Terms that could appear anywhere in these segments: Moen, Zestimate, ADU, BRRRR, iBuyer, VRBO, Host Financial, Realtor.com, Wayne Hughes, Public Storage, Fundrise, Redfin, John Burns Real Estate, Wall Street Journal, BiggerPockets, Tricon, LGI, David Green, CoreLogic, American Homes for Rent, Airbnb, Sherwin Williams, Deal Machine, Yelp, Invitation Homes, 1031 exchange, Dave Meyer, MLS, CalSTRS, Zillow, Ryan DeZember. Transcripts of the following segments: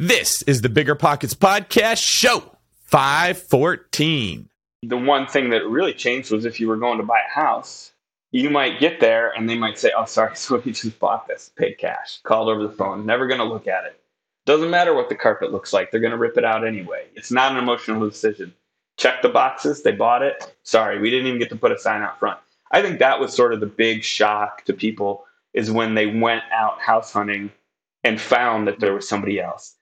This is the BiggerPockets Podcast Show 514. The one thing that really changed was if you were going to buy a house, you might get there and they might say, oh, sorry, so we just bought this, paid cash, called over the phone, never going to look at it. Doesn't matter what the carpet looks like. They're going to rip it out anyway. It's not an emotional decision. Check the boxes. They bought it. Sorry, we didn't even get to put a sign out front. I think that was sort of the big shock to people is when they went out house hunting and found that there was somebody else.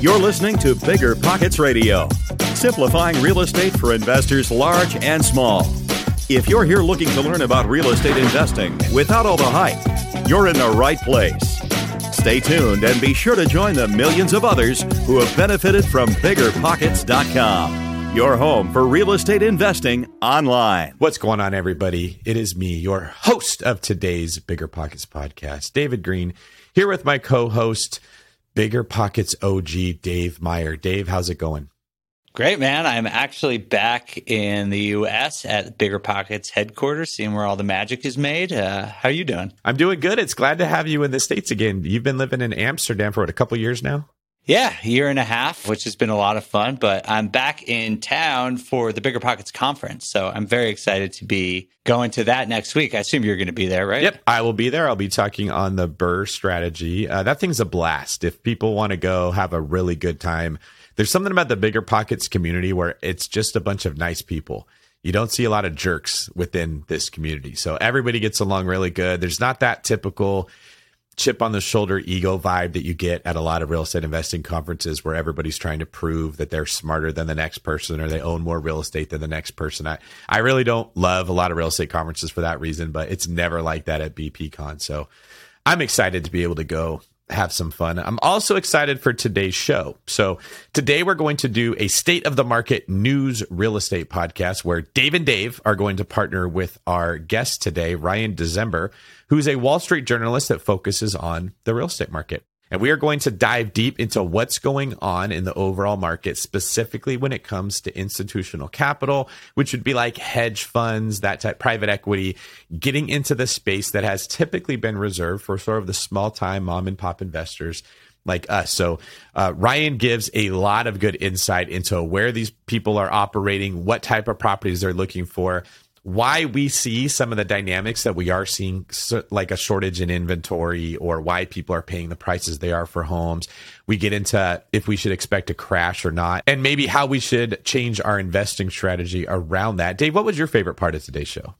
You're listening to Bigger Pockets Radio, simplifying real estate for investors large and small. If you're here looking to learn about real estate investing without all the hype, you're in the right place. Stay tuned and be sure to join the millions of others who have benefited from BiggerPockets.com, your home for real estate investing online. What's going on, everybody? It is me, your host of today's Bigger Pockets podcast, David Green, here with my co-host, Bigger Pockets OG Dave Meyer. Dave, how's it going? Great, man. I'm actually back in the U.S. at Bigger Pockets headquarters, seeing where all the magic is made. How are you doing? I'm doing good. It's glad to have you in the States again. You've been living in Amsterdam for what, a couple years now? Yeah, a year and a half, which has been a lot of fun. But I'm back in town for the Bigger Pockets conference. So I'm very excited to be going to that next week. I assume you're going to be there, right? Yep, I will be there. I'll be talking on the BRRRR strategy. That thing's a blast. If people want to go have a really good time, there's something about the Bigger Pockets community where it's just a bunch of nice people. You don't see a lot of jerks within this community. So everybody gets along really good. There's not that typical chip on the shoulder ego vibe that you get at a lot of real estate investing conferences where everybody's trying to prove that they're smarter than the next person or they own more real estate than the next person. I really don't love a lot of real estate conferences for that reason, but it's never like that at BPCon. So I'm excited to be able to go have some fun. I'm also excited for today's show. So today we're going to do a State of the Market News Real Estate podcast where Dave and Dave are going to partner with our guest today, Ryan DeZember, who's a Wall Street journalist that focuses on the real estate market. And we are going to dive deep into what's going on in the overall market, specifically when it comes to institutional capital, which would be like hedge funds, that type, private equity, getting into the space that has typically been reserved for sort of the small time mom and pop investors like us. So Ryan gives a lot of good insight into where these people are operating, what type of properties they're looking for, why we see some of the dynamics that we are seeing, like a shortage in inventory, or why people are paying the prices they are for homes. We get into if we should expect a crash or not, and maybe how we should change our investing strategy around that. Dave, what was your favorite part of today's show?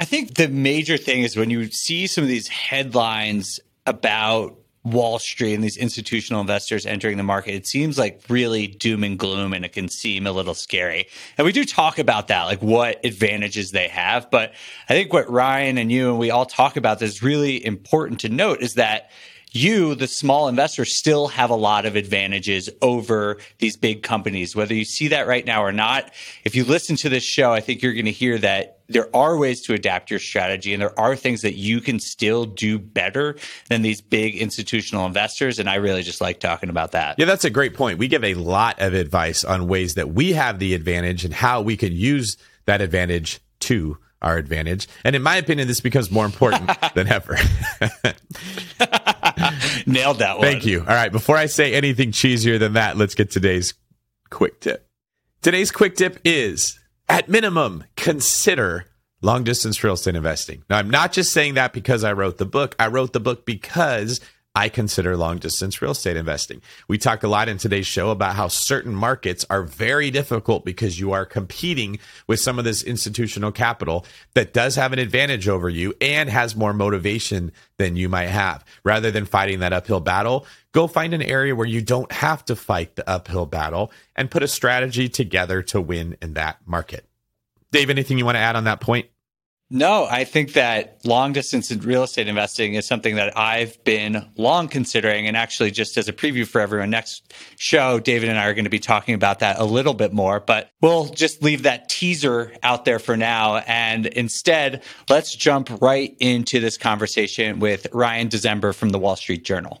I think the major thing is when you see some of these headlines about Wall Street and these institutional investors entering the market, it seems like really doom and gloom, and it can seem a little scary. And we do talk about that, like what advantages they have. But I think what Ryan and you and we all talk about that's really important to note is that you, the small investor, still have a lot of advantages over these big companies, whether you see that right now or not. If you listen to this show, I think you're going to hear that there are ways to adapt your strategy, and there are things that you can still do better than these big institutional investors. And I really just like talking about that. Yeah, that's a great point. We give a lot of advice on ways that we have the advantage and how we can use that advantage to our advantage. And in my opinion, this becomes more important than ever. Nailed that one. Thank you. All right. Before I say anything cheesier than that, let's get today's quick tip. Today's quick tip is, at minimum, consider long distance real estate investing. Now, I'm not just saying that because I wrote the book. I wrote the book because I consider long distance real estate investing. We talk a lot in today's show about how certain markets are very difficult because you are competing with some of this institutional capital that does have an advantage over you and has more motivation than you might have. Rather than fighting that uphill battle, go find an area where you don't have to fight the uphill battle and put a strategy together to win in that market. Dave, anything you want to add on that point? No, I think that long distance real estate investing is something that I've been long considering. And actually, just as a preview for everyone, next show, David and I are going to be talking about that a little bit more, but we'll just leave that teaser out there for now. And instead, let's jump right into this conversation with Ryan DeZember from the Wall Street Journal.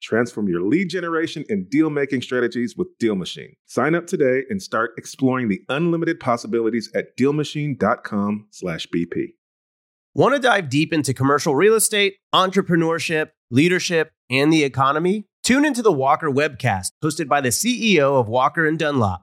Transform your lead generation and deal-making strategies with Deal Machine. Sign up today and start exploring the unlimited possibilities at DealMachine.com/BP. Want to dive deep into commercial real estate, entrepreneurship, leadership, and the economy? Tune into the Walker Webcast, hosted by the CEO of Walker & Dunlop,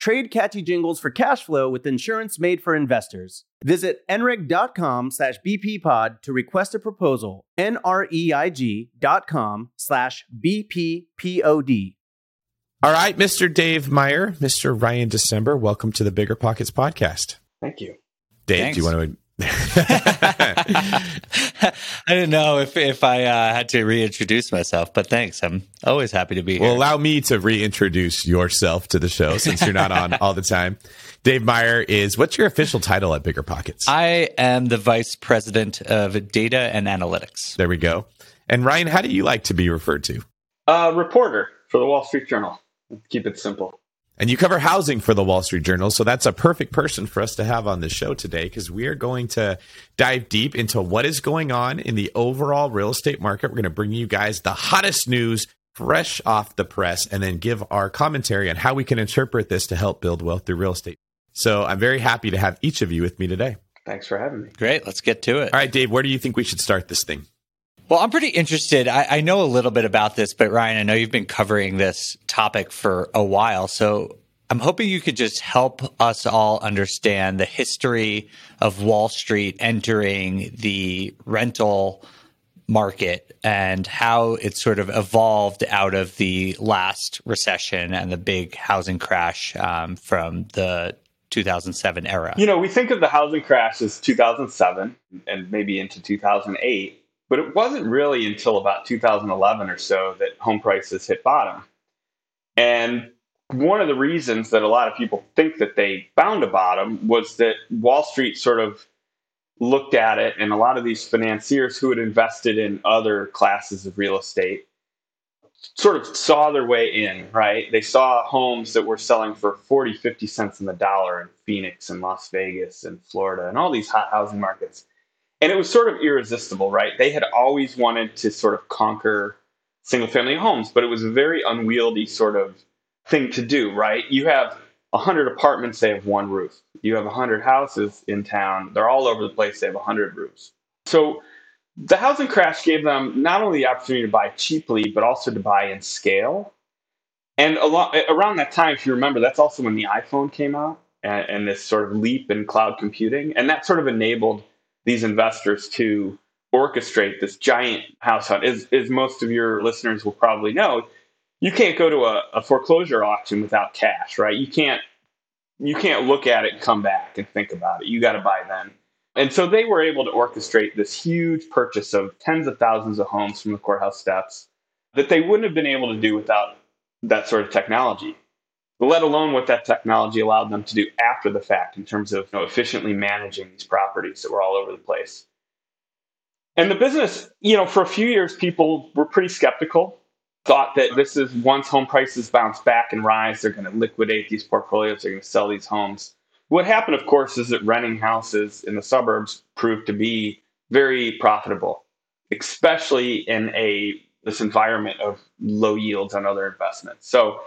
Trade catchy jingles for cash flow with insurance made for investors. Visit nreg.com/bppod to request a proposal. NREIG.com/bppod. All right, Mr. Dave Meyer, Mr. Ryan DeZember, welcome to the Bigger Pockets podcast. Thank you. Dave, thanks. Do you want to... I didn't know if I had to reintroduce myself, but thanks. I'm always happy to be here. Well, allow me to reintroduce yourself to the show since you're not on all the time. Dave Meyer is, what's your official title at BiggerPockets? I am the Vice President of Data and Analytics. There we go. And Ryan, how do you like to be referred to? Reporter for the Wall Street Journal. Keep it simple. And you cover housing for the Wall Street Journal, so that's a perfect person for us to have on the show today because we are going to dive deep into what is going on in the overall real estate market. We're going to bring you guys the hottest news fresh off the press and then give our commentary on how we can interpret this to help build wealth through real estate. So I'm very happy to have each of you with me today. Thanks for having me. Great. Let's get to it. All right, Dave, where do you think we should start this thing? Well, I'm pretty interested. I know a little bit about this, but Ryan, I know you've been covering this topic for a while. So I'm hoping you could just help us all understand the history of Wall Street entering the rental market and how it sort of evolved out of the last recession and the big housing crash from the 2007 era. You know, we think of the housing crash as 2007 and maybe into 2008. But it wasn't really until about 2011 or so that home prices hit bottom. And one of the reasons that a lot of people think that they found a bottom was that Wall Street sort of looked at it, and a lot of these financiers who had invested in other classes of real estate sort of saw their way in, right? They saw homes that were selling for 40, 50 cents on the dollar in Phoenix and Las Vegas and Florida and all these hot housing markets. And it was sort of irresistible, right? They had always wanted to sort of conquer single-family homes, but it was a very unwieldy sort of thing to do, right? You have 100 apartments, they have one roof. You have 100 houses in town. They're all over the place. They have 100 roofs. So the housing crash gave them not only the opportunity to buy cheaply, but also to buy in scale. And around that time, if you remember, that's also when the iPhone came out and this sort of leap in cloud computing. And that sort of enabled these investors to orchestrate this giant house hunt. As most of your listeners will probably know, you can't go to a foreclosure auction without cash, right? You can't look at it, come back and think about it. You got to buy then. And so they were able to orchestrate this huge purchase of tens of thousands of homes from the courthouse steps that they wouldn't have been able to do without that sort of technology, let alone what that technology allowed them to do after the fact in terms of, efficiently managing these properties that were all over the place. And the business, for a few years, people were pretty skeptical, thought that this is once home prices bounce back and rise, they're going to liquidate these portfolios, they're going to sell these homes. What happened, of course, is that renting houses in the suburbs proved to be very profitable, especially in this environment of low yields on other investments. So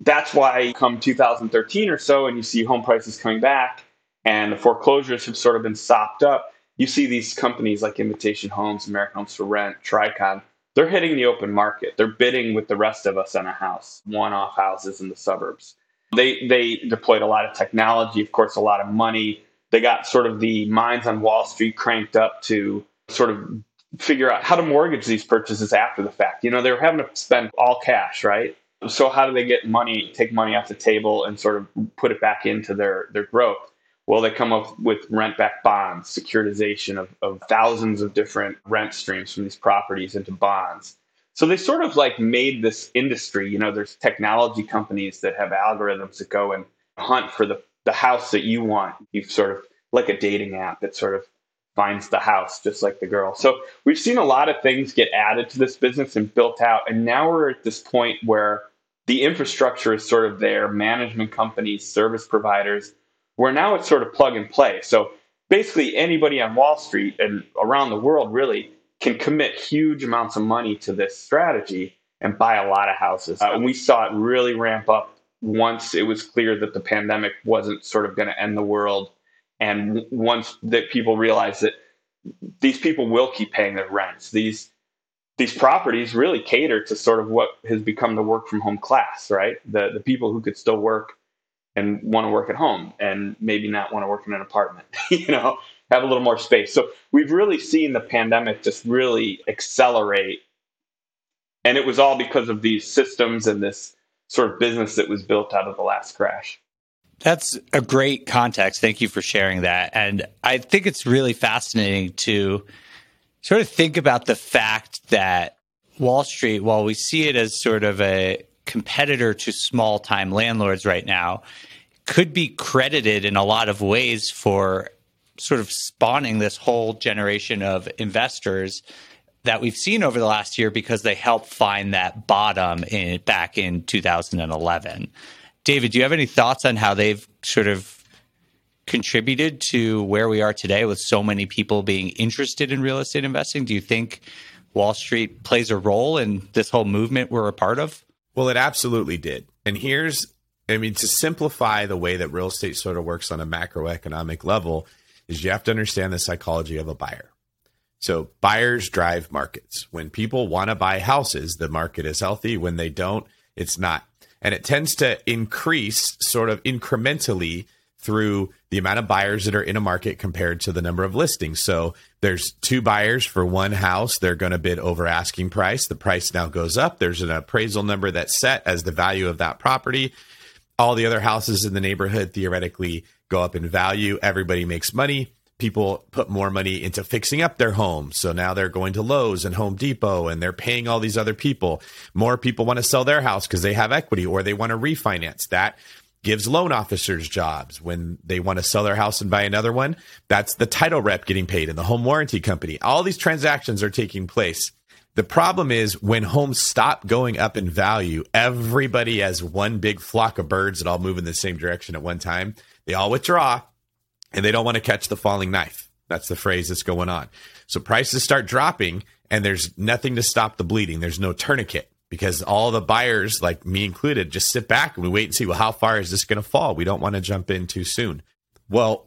that's why come 2013 or so, and you see home prices coming back and the foreclosures have sort of been sopped up, you see these companies like Invitation Homes, American Homes for Rent, Tricon, they're hitting the open market. They're bidding with the rest of us on a house, one-off houses in the suburbs. They deployed a lot of technology, of course, a lot of money. They got sort of the minds on Wall Street cranked up to sort of figure out how to mortgage these purchases after the fact. They were having to spend all cash, right? So how do they get money, take money off the table and sort of put it back into their growth? Well, they come up with rent-backed bonds, securitization of thousands of different rent streams from these properties into bonds. So they sort of like made this industry. There's technology companies that have algorithms that go and hunt for the house that you want. You've sort of like a dating app that sort of finds the house, just like the girl. So we've seen a lot of things get added to this business and built out. And now we're at this point where the infrastructure is sort of there, management companies, service providers, where now it's sort of plug and play. So basically anybody on Wall Street and around the world really can commit huge amounts of money to this strategy and buy a lot of houses. And we saw it really ramp up once it was clear that the pandemic wasn't sort of going to end the world. And once that people realize that these people will keep paying their rents, these properties really cater to sort of what has become the work from home class, right? The people who could still work and want to work at home and maybe not want to work in an apartment, have a little more space. So we've really seen the pandemic just really accelerate. And it was all because of these systems and this sort of business that was built out of the last crash. That's a great context. Thank you for sharing that. And I think it's really fascinating to sort of think about the fact that Wall Street, while we see it as sort of a competitor to small-time landlords right now, could be credited in a lot of ways for sort of spawning this whole generation of investors that we've seen over the last year because they helped find that bottom back in 2011. David, do you have any thoughts on how they've sort of contributed to where we are today with so many people being interested in real estate investing? Do you think Wall Street plays a role in this whole movement we're a part of? Well, it absolutely did. And to simplify the way that real estate sort of works on a macroeconomic level is you have to understand the psychology of a buyer. So buyers drive markets. When people want to buy houses, the market is healthy. When they don't, it's not. And it tends to increase sort of incrementally through the amount of buyers that are in a market compared to the number of listings. So there's two buyers for one house. They're going to bid over asking price. The price now goes up. There's an appraisal number that's set as the value of that property. All the other houses in the neighborhood theoretically go up in value. Everybody makes money. People put more money into fixing up their home. So now they're going to Lowe's and Home Depot and they're paying all these other people. More people want to sell their house because they have equity or they want to refinance. That gives loan officers jobs when they want to sell their house and buy another one. That's the title rep getting paid and the home warranty company. All these transactions are taking place. The problem is when homes stop going up in value, everybody has one big flock of birds that all move in the same direction at one time. They all withdraw. And they don't want to catch the falling knife. That's the phrase that's going on. So prices start dropping and there's nothing to stop the bleeding. There's no tourniquet. because all the buyers, like me included, just sit back and we wait and see, well, how far is this going to fall? We don't want to jump in too soon. Well,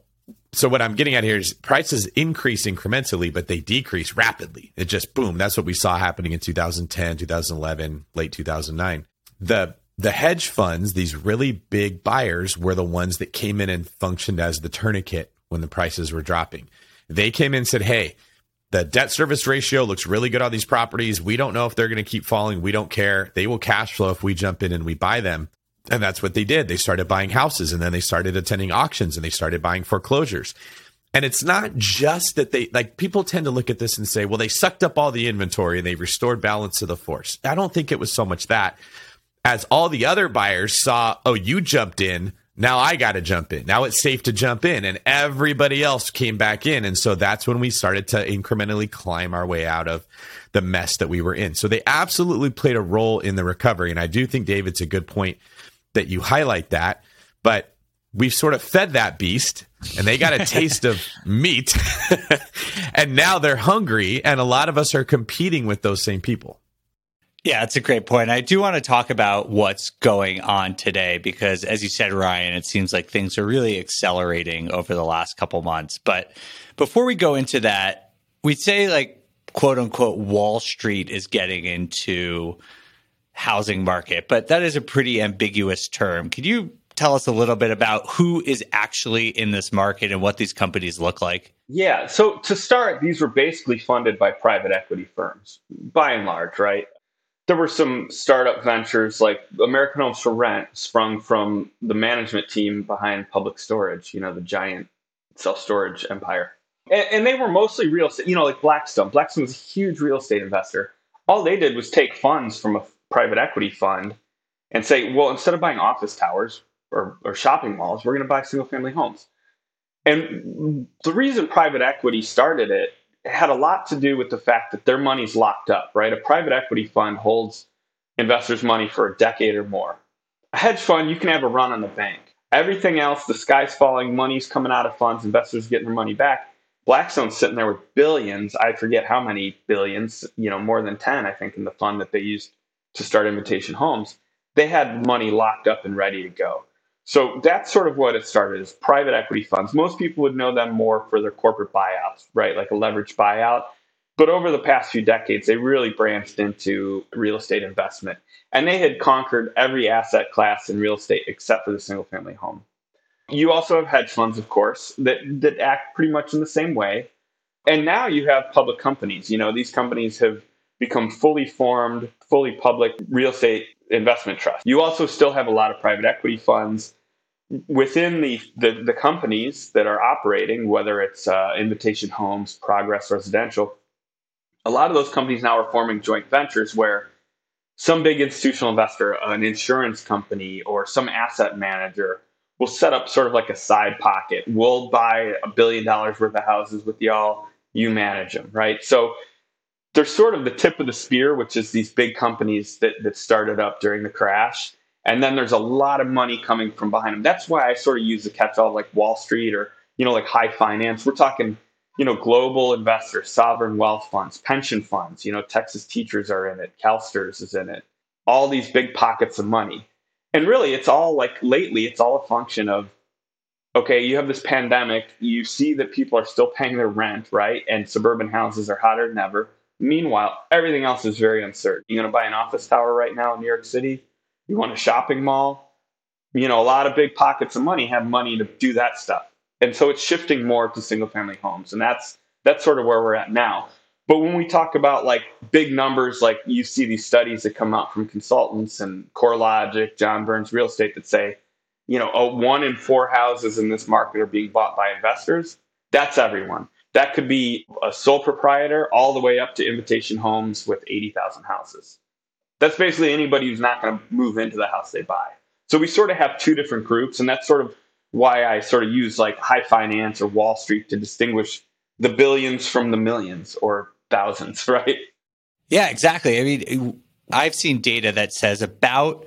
so what I'm getting at here is prices increase incrementally, but they decrease rapidly. It just, boom, that's what we saw happening in 2010, 2011, late 2009. The hedge funds, these really big buyers, were the ones that came in and functioned as the tourniquet when the prices were dropping. They came in and said, hey, the debt service ratio looks really good on these properties. We don't know if they're going to keep falling. We don't care. They will cash flow if we jump in and we buy them. And that's what they did. They started buying houses, and then they started attending auctions, and they started buying foreclosures. And it's not just that they, like, people tend to look at this and say, well, they sucked up all the inventory and they restored balance to the force. I don't think it was so much that as all the other buyers saw, oh, you jumped in. Now I got to jump in. Now it's safe to jump in. And everybody else came back in. And so that's when we started to incrementally climb our way out of the mess that we were in. So they absolutely played a role in the recovery. And I do think, Dave, it's a good point that you highlight that. But we've sort of fed that beast and they got a taste of meat. And now they're hungry. And a lot of us are competing with those same people. Yeah, that's a great point. I do want to talk about what's going on today, because as you said, Ryan, it seems like things are really accelerating over the last couple months. But before we go into that, we'd say, like, quote unquote, Wall Street is getting into housing market, but that is a pretty ambiguous term. Could you tell us a little bit about who is actually in this market and what these companies look like? Yeah. So to start, these were basically funded by private equity firms, by and large, right? There were some startup ventures like American Homes for Rent sprung from the management team behind Public Storage, you know, the giant self-storage empire. And they were mostly real estate, you know, like Blackstone. Blackstone was a huge real estate investor. All they did was take funds from a private equity fund and say, well, instead of buying office towers or shopping malls, we're going to buy single-family homes. And the reason private equity started it had a lot to do with the fact that their money's locked up, right? A private equity fund holds investors' money for a decade or more. A hedge fund, you can have a run on the bank. Everything else, the sky's falling, money's coming out of funds, investors getting their money back. Blackstone's sitting there with billions, I forget how many billions, you know, more than 10, I think, in the fund that they used to start Invitation Homes. They had money locked up and ready to go. So that's sort of what it started as, private equity funds. Most people would know them more for their corporate buyouts, right? Like a leveraged buyout. But over the past few decades, they really branched into real estate investment. And they had conquered every asset class in real estate except for the single family home. You also have hedge funds, of course, that act pretty much in the same way. And now you have public companies. You know, these companies have become fully formed, fully public real estate investment trust. You also still have a lot of private equity funds within the companies that are operating, whether it's Invitation Homes, Progress Residential. A lot of those companies now are forming joint ventures where some big institutional investor, an insurance company, or some asset manager will set up sort of like a side pocket. We'll buy $1 billion worth of houses with y'all. You manage them, right? So they're sort of the tip of the spear, which is these big companies that started up during the crash. And then there's a lot of money coming from behind them. That's why I sort of use the catch-all like Wall Street or, you know, like high finance. We're talking, you know, global investors, sovereign wealth funds, pension funds. You know, Texas Teachers are in it. CalSTRS is in it. All these big pockets of money. And really, it's all like lately, it's all a function of, okay, you have this pandemic. You see that people are still paying their rent, right? And suburban houses are hotter than ever. Meanwhile, everything else is very uncertain. You're going to buy an office tower right now in New York City? You want a shopping mall? You know, a lot of big pockets of money have money to do that stuff. And so it's shifting more to single-family homes. And that's sort of where we're at now. But when we talk about, like, big numbers, like you see these studies that come out from consultants and CoreLogic, John Burns Real Estate, that say, you know, 1 in 4 houses in this market are being bought by investors. That's everyone. That could be a sole proprietor all the way up to Invitation Homes with 80,000 houses. That's basically anybody who's not going to move into the house they buy. So we sort of have two different groups, and that's sort of why I sort of use like high finance or Wall Street to distinguish the billions from the millions or thousands, right? Yeah, exactly. I mean, I've seen data that says about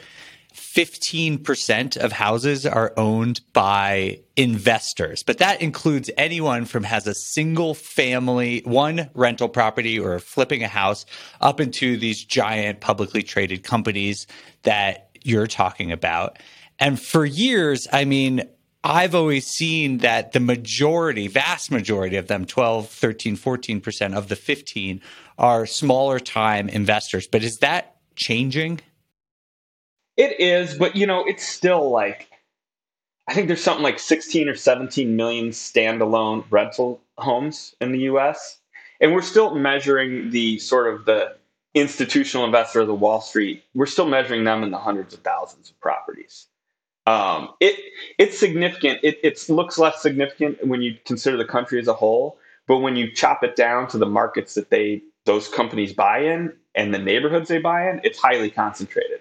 15% of houses are owned by investors, but that includes anyone from has a single family, one rental property or flipping a house up into these giant publicly traded companies that you're talking about. And for years, I mean, I've always seen that the majority, vast majority of them, 12, 13, 14% of the 15 are smaller time investors. But is that changing? It is, but you know, it's still like, I think there's something like 16 or 17 million standalone rental homes in the US. And we're still measuring the sort of the institutional investor of the Wall Street. We're still measuring them in the hundreds of thousands of properties. It's significant. It looks less significant when you consider the country as a whole, but when you chop it down to the markets that those companies buy in and the neighborhoods they buy in, it's highly concentrated.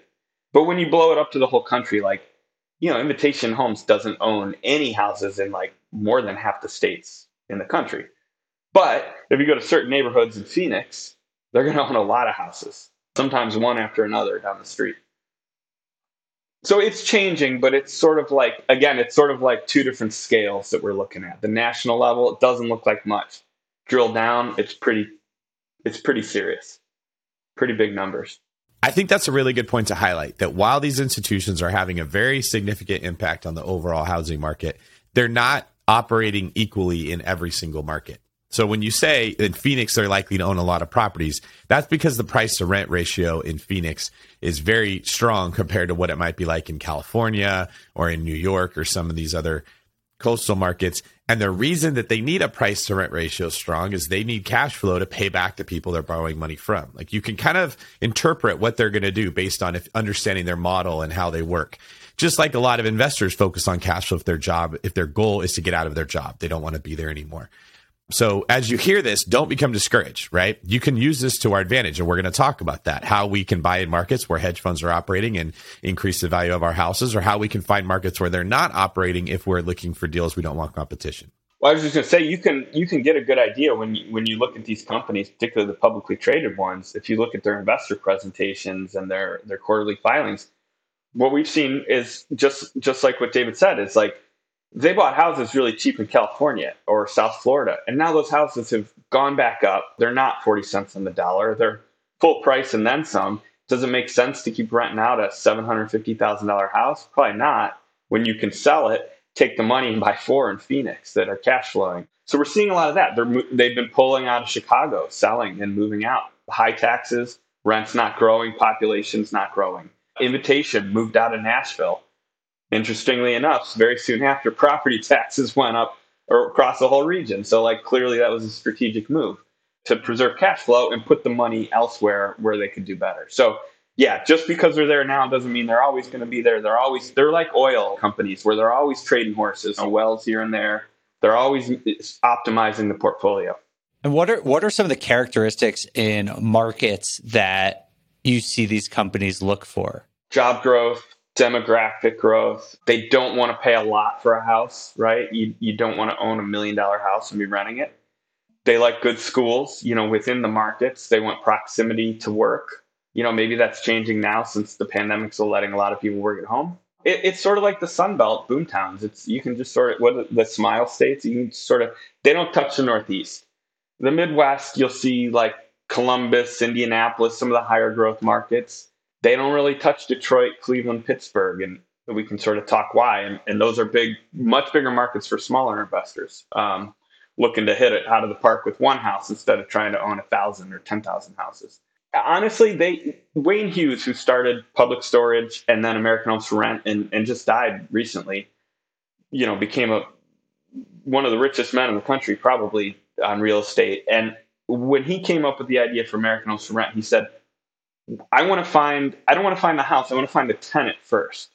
But when you blow it up to the whole country, like, you know, Invitation Homes doesn't own any houses in like more than half the states in the country. But if you go to certain neighborhoods in Phoenix, they're going to own a lot of houses, sometimes one after another down the street. So it's changing, but it's sort of like, again, it's sort of like two different scales that we're looking at. The national level, it doesn't look like much. Drill down, it's pretty serious, pretty big numbers. I think that's a really good point to highlight, that while these institutions are having a very significant impact on the overall housing market, they're not operating equally in every single market. So when you say in Phoenix, they're likely to own a lot of properties, that's because the price to rent ratio in Phoenix is very strong compared to what it might be like in California or in New York or some of these other coastal markets. And the reason that they need a price to rent ratio strong is they need cash flow to pay back the people they're borrowing money from. Like, you can kind of interpret what they're going to do based on understanding their model and how they work. Just like a lot of investors focus on cash flow if their goal is to get out of their job, they don't want to be there anymore. So as you hear this, don't become discouraged, right? You can use this to our advantage, and we're going to talk about that, how we can buy in markets where hedge funds are operating and increase the value of our houses, or how we can find markets where they're not operating if we're looking for deals we don't want competition. Well, I was just going to say, you can get a good idea when you look at these companies, particularly the publicly traded ones. If you look at their investor presentations and their quarterly filings, what we've seen is just like what David said, is like, they bought houses really cheap in California or South Florida, and now those houses have gone back up. They're not 40 cents on the dollar. They're full price and then some. Does it make sense to keep renting out a $750,000 house? Probably not. When you can sell it, take the money and buy four in Phoenix that are cash flowing. So we're seeing a lot of that. They've been pulling out of Chicago, selling and moving out. High taxes, rent's not growing, population's not growing. Invitation moved out of Nashville. Interestingly enough, very soon after, property taxes went up across the whole region. So, like, clearly that was a strategic move to preserve cash flow and put the money elsewhere where they could do better. So, yeah, just because they're there now doesn't mean they're always going to be there. They're like oil companies where they're always trading horses and wells here and there. They're always optimizing the portfolio. And what are some of the characteristics in markets that you see these companies look for? Job growth. Demographic growth. They don't want to pay a lot for a house, right? You don't want to own $1 million house and be renting it. They like good schools, you know, within the markets. They want proximity to work. You know, maybe that's changing now since the pandemic's letting a lot of people work at home. It's sort of like the Sun Belt boom towns. You can just sort of, what the Smile States, you can sort of, they don't touch the Northeast. The Midwest, you'll see like Columbus, Indianapolis, some of the higher growth markets. They don't really touch Detroit, Cleveland, Pittsburgh, and we can sort of talk why. And those are big, much bigger markets for smaller investors looking to hit it out of the park with one house instead of trying to own 1,000 or 10,000 houses. Honestly, Wayne Hughes, who started Public Storage and then American Homes for Rent and just died recently, you know, became one of the richest men in the country probably on real estate. And when he came up with the idea for American Homes for Rent, he said, I don't want to find the house. I want to find the tenant first.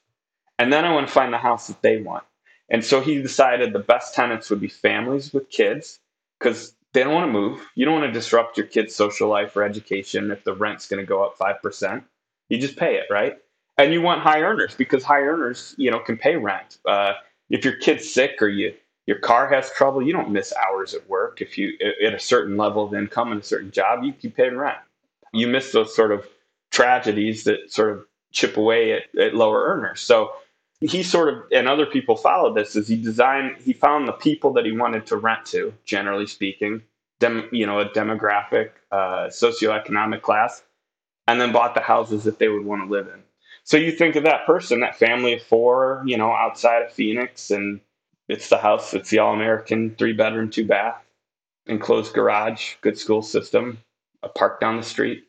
And then I want to find the house that they want. And so he decided the best tenants would be families with kids because they don't want to move. You don't want to disrupt your kids' social life or education if the rent's going to go up 5%. You just pay it, right? And you want high earners because high earners, you know, can pay rent. If your kid's sick or your car has trouble, you don't miss hours at work. If you at a certain level of income and a certain job, you keep paying rent. You miss those sort of tragedies that sort of chip away at lower earners. So he sort of, and other people followed this, is he found the people that he wanted to rent to, generally speaking, a demographic, socioeconomic class, and then bought the houses that they would want to live in. So you think of that person, that family of four, outside of Phoenix, and it's the house, it's the all-American 3-bedroom, 2-bath, enclosed garage, good school system, a park down the street.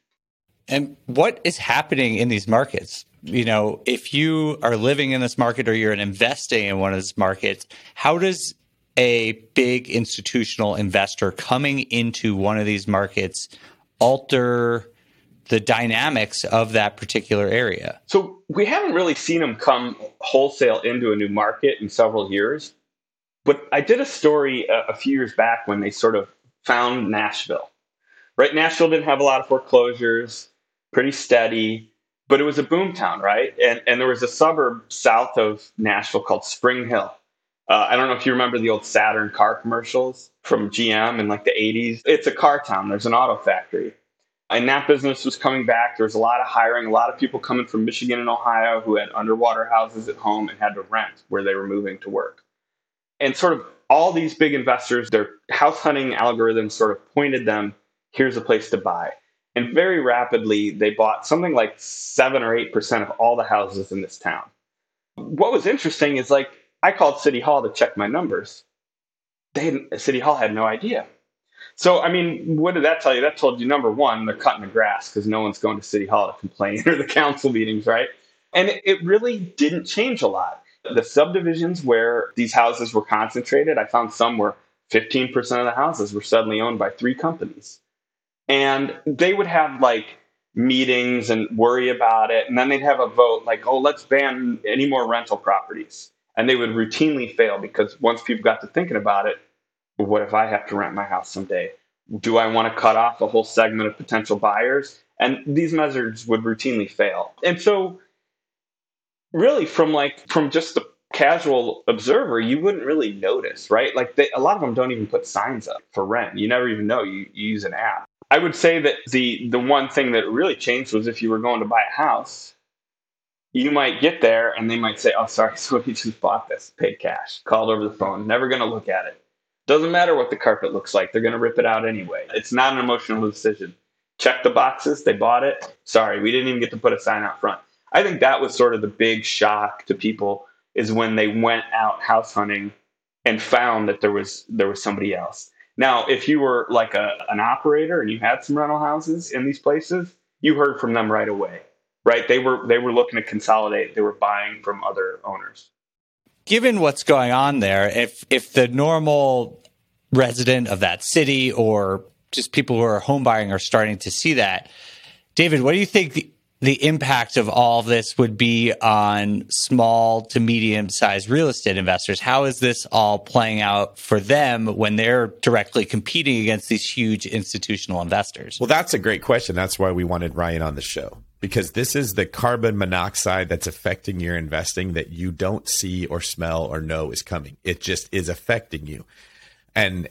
And what is happening in these markets? If you are living in this market or you're investing in one of these markets, how does a big institutional investor coming into one of these markets alter the dynamics of that particular area? So we haven't really seen them come wholesale into a new market in several years. But I did a story a few years back when they sort of found Nashville. Right? Nashville didn't have a lot of foreclosures. Pretty steady, but it was a boom town, right? And there was a suburb south of Nashville called Spring Hill. I don't know if you remember the old Saturn car commercials from GM in like the 80s. It's a car town. There's an auto factory. And that business was coming back. There was a lot of hiring, a lot of people coming from Michigan and Ohio who had underwater houses at home and had to rent where they were moving to work. And sort of all these big investors, their house hunting algorithms sort of pointed them, here's a place to buy. And very rapidly, they bought something like 7 or 8% of all the houses in this town. What was interesting is, like, I called City Hall to check my numbers. City Hall had no idea. So, I mean, what did that tell you? That told you, number one, they're cutting the grass because no one's going to City Hall to complain or the council meetings, right? And it really didn't change a lot. The subdivisions where these houses were concentrated, I found some where 15% of the houses were suddenly owned by 3 companies. And they would have like meetings and worry about it. And then they'd have a vote like, oh, let's ban any more rental properties. And they would routinely fail because once people got to thinking about it, what if I have to rent my house someday? Do I want to cut off a whole segment of potential buyers? And these measures would routinely fail. And so really from just the casual observer, you wouldn't really notice, right? Like a lot of them don't even put signs up for rent. You never even know. You use an app. I would say that the one thing that really changed was if you were going to buy a house, you might get there and they might say, oh, sorry, so we just bought this, paid cash, called over the phone, never going to look at it. Doesn't matter what the carpet looks like. They're going to rip it out anyway. It's not an emotional decision. Check the boxes. They bought it. Sorry, we didn't even get to put a sign out front. I think that was sort of the big shock to people is when they went out house hunting and found that there was somebody else. Now, if you were like an operator and you had some rental houses in these places, you heard from them right away, right? They were looking to consolidate. They were buying from other owners. Given what's going on there, if the normal resident of that city or just people who are home buying are starting to see that, David, what do you think the impact of all this would be on small to medium-sized real estate investors? How is this all playing out for them when they're directly competing against these huge institutional investors? Well, that's a great question. That's why we wanted Ryan on the show, because this is the carbon monoxide that's affecting your investing that you don't see or smell or know is coming. It just is affecting you. And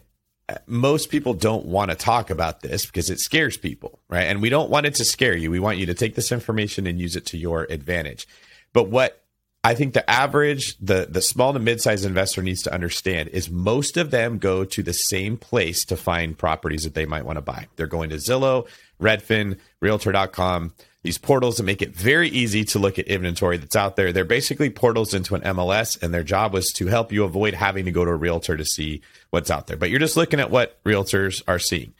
most people don't want to talk about this because it scares people, right? And we don't want it to scare you. We want you to take this information and use it to your advantage. But what I think the average, the small to mid-sized investor needs to understand is most of them go to the same place to find properties that they might want to buy. They're going to Zillow, Redfin, Realtor.com, these portals that make it very easy to look at inventory that's out there. They're basically portals into an MLS, and their job was to help you avoid having to go to a realtor to see what's out there. But you're just looking at what realtors are seeing.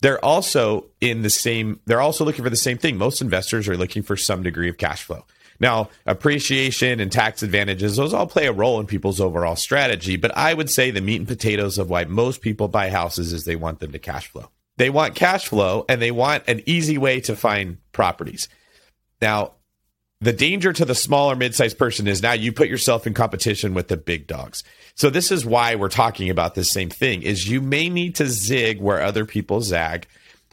They're also looking for the same thing. Most investors are looking for some degree of cash flow. Now, appreciation and tax advantages, those all play a role in people's overall strategy. But I would say the meat and potatoes of why most people buy houses is they want them to cash flow. They want cash flow and they want an easy way to find properties. Now, the danger to the small or mid-sized person is now you put yourself in competition with the big dogs. So this is why we're talking about this same thing is you may need to zig where other people zag,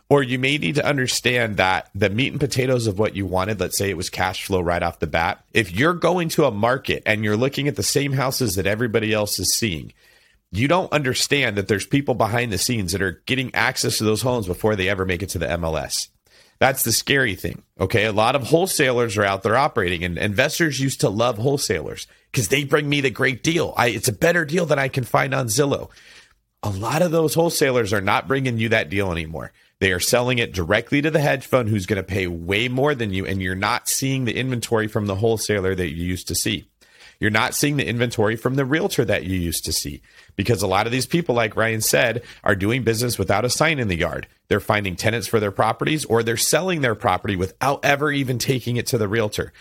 or you may need to understand that the meat and potatoes of what you wanted, let's say it was cash flow right off the bat. If you're going to a market and you're looking at the same houses that everybody else is seeing, you don't understand that there's people behind the scenes that are getting access to those homes before they ever make it to the MLS. That's the scary thing, okay? A lot of wholesalers are out there operating, and investors used to love wholesalers because they bring me the great deal. It's a better deal than I can find on Zillow. A lot of those wholesalers are not bringing you that deal anymore. They are selling it directly to the hedge fund who's going to pay way more than you, and you're not seeing the inventory from the wholesaler that you used to see. You're not seeing the inventory from the realtor that you used to see, because a lot of these people, like Ryan said, are doing business without a sign in the yard. They're finding tenants for their properties, or they're selling their property without ever even taking it to the realtor.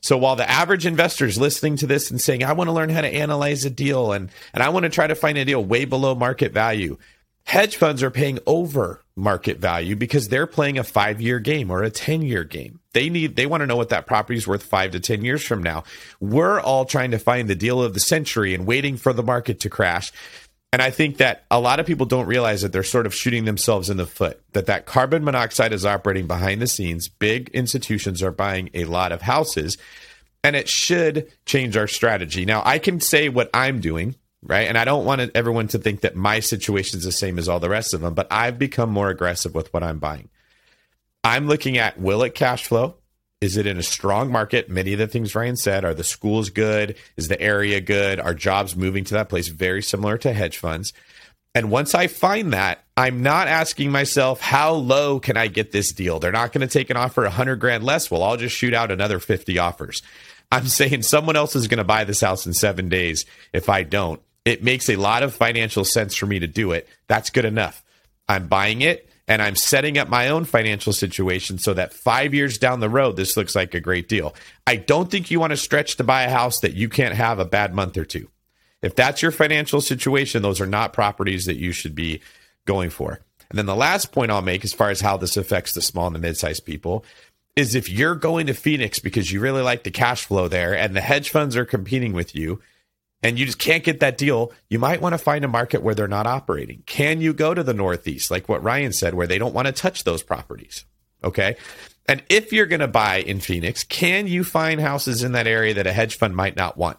So while the average investor is listening to this and saying, I want to learn how to analyze a deal and I want to try to find a deal way below market value, hedge funds are paying over market value because they're playing a 5-year game or a 10-year game. They want to know what that property is worth 5 to 10 years from now. We're all trying to find the deal of the century and waiting for the market to crash. And I think that a lot of people don't realize that they're sort of shooting themselves in the foot, that carbon monoxide is operating behind the scenes. Big institutions are buying a lot of houses, and it should change our strategy. Now, I can say what I'm doing, right? And I don't want everyone to think that my situation is the same as all the rest of them, but I've become more aggressive with what I'm buying. I'm looking at, will it cash flow? Is it in a strong market? Many of the things Ryan said, are the schools good? Is the area good? Are jobs moving to that place? Very similar to hedge funds. And once I find that, I'm not asking myself, how low can I get this deal? They're not going to take an offer $100,000 less. Well, I'll just shoot out another 50 offers. I'm saying someone else is going to buy this house in 7 days. If I don't, it makes a lot of financial sense for me to do it. That's good enough. I'm buying it. And I'm setting up my own financial situation so that 5 years down the road, this looks like a great deal. I don't think you want to stretch to buy a house that you can't have a bad month or two. If that's your financial situation, those are not properties that you should be going for. And then the last point I'll make as far as how this affects the small and the mid-sized people is, if you're going to Phoenix because you really like the cash flow there and the hedge funds are competing with you, and you just can't get that deal, you might want to find a market where they're not operating. Can you go to the Northeast, like what Ryan said, where they don't want to touch those properties? Okay. And if you're going to buy in Phoenix, can you find houses in that area that a hedge fund might not want?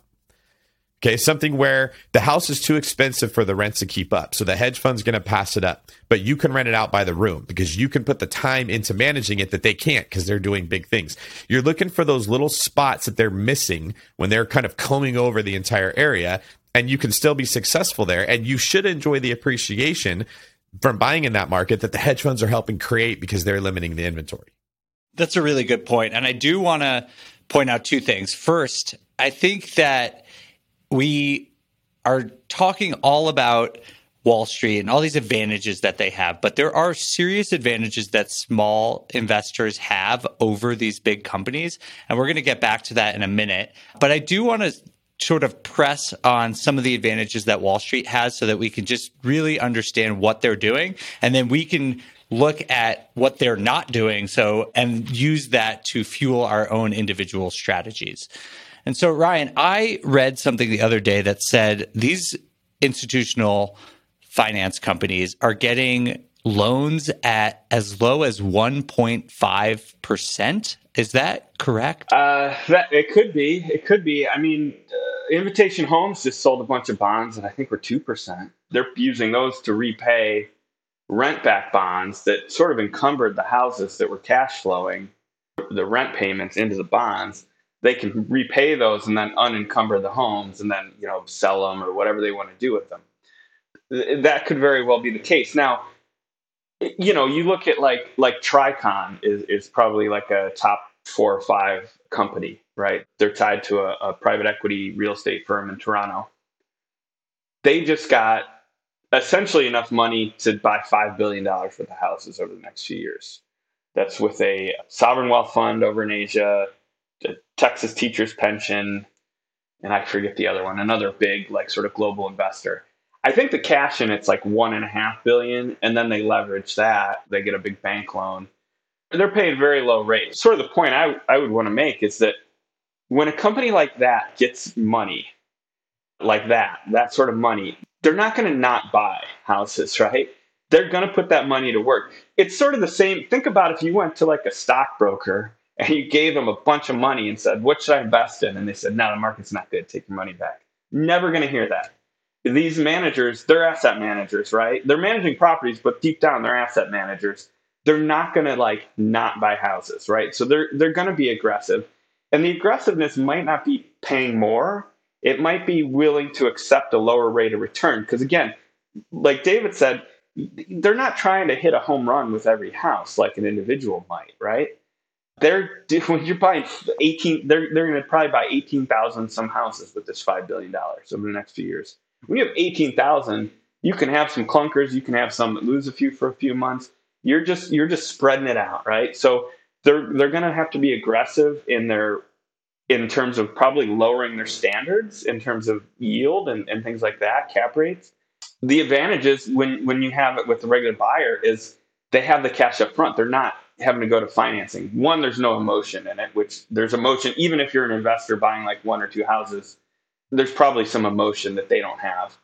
Okay. Something where the house is too expensive for the rents to keep up. So the hedge fund's going to pass it up, but you can rent it out by the room because you can put the time into managing it that they can't because they're doing big things. You're looking for those little spots that they're missing when they're kind of combing over the entire area, and you can still be successful there. And you should enjoy the appreciation from buying in that market that the hedge funds are helping create because they're limiting the inventory. That's a really good point. And I do want to point out two things. First, I think that we are talking all about Wall Street and all these advantages that they have, but there are serious advantages that small investors have over these big companies. And we're going to get back to that in a minute. But I do want to sort of press on some of the advantages that Wall Street has so that we can just really understand what they're doing. And then we can look at what they're not doing, and use that to fuel our own individual strategies. And so, Ryan, I read something the other day that said these institutional finance companies are getting loans at as low as 1.5%. Is that correct? It could be. I mean, Invitation Homes just sold a bunch of bonds that I think were 2%. They're using those to repay rent-back bonds that sort of encumbered the houses that were cash flowing, the rent payments into the bonds. They can repay those and then unencumber the homes and then, sell them or whatever they want to do with them. That could very well be the case. Now, you look at like Tricon is probably like a top 4 or 5 company, right? They're tied to a private equity real estate firm in Toronto. They just got essentially enough money to buy $5 billion worth of houses over the next few years. That's with a sovereign wealth fund over in Asia, the Texas teacher's pension, and I forget the other one, another big, sort of global investor. I think the cash in it's like $1.5 billion, and then they leverage that. They get a big bank loan. They're paying very low rates. Sort of the point I would want to make is that when a company like that gets money, like that sort of money, they're not going to not buy houses, right? They're going to put that money to work. It's sort of the same. Think about if you went to a stockbroker and you gave them a bunch of money and said, what should I invest in? And they said, no, the market's not good. Take your money back. Never going to hear that. These managers, they're asset managers, right? They're managing properties, but deep down, they're asset managers. they're not going to like not buy houses, right? So they're going to be aggressive. And the aggressiveness might not be paying more. It might be willing to accept a lower rate of return. Because again, like David said, they're not trying to hit a home run with every house like an individual might, right? When you're buying 18, they're going to probably buy 18,000 some houses with this $5 billion over the next few years. When you have 18,000, you can have some clunkers, you can have some that lose a few for a few months. You're just spreading it out, right? So they're going to have to be aggressive in terms of probably lowering their standards in terms of yield and things like that, cap rates. The advantage is when you have it with the regular buyer is they have the cash up front. They're not having to go to financing. One, there's no emotion in it, which there's emotion. Even if you're an investor buying like one or two houses, there's probably some emotion that they don't have.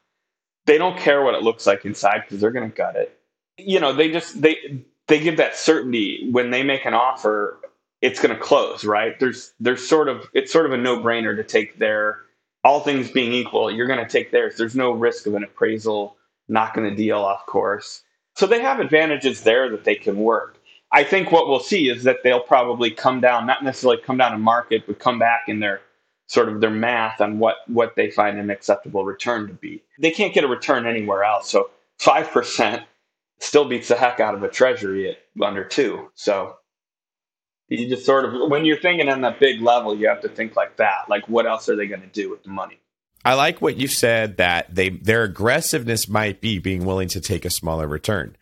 They don't care what it looks like inside because they're going to gut it. You know, they give that certainty when they make an offer, it's going to close, right? It's sort of a no-brainer to take their, all things being equal, you're going to take theirs. There's no risk of an appraisal knocking the deal off course. So they have advantages there that they can work. I think what we'll see is that they'll probably come down, not necessarily come down in market, but come back in their sort of their math on what they find an acceptable return to be. They can't get a return anywhere else. So 5% still beats the heck out of a treasury at under 2%. So you just sort of, when you're thinking on that big level, you have to think like that. Like, what else are they going to do with the money? I like what you said, that their aggressiveness might be being willing to take a smaller return.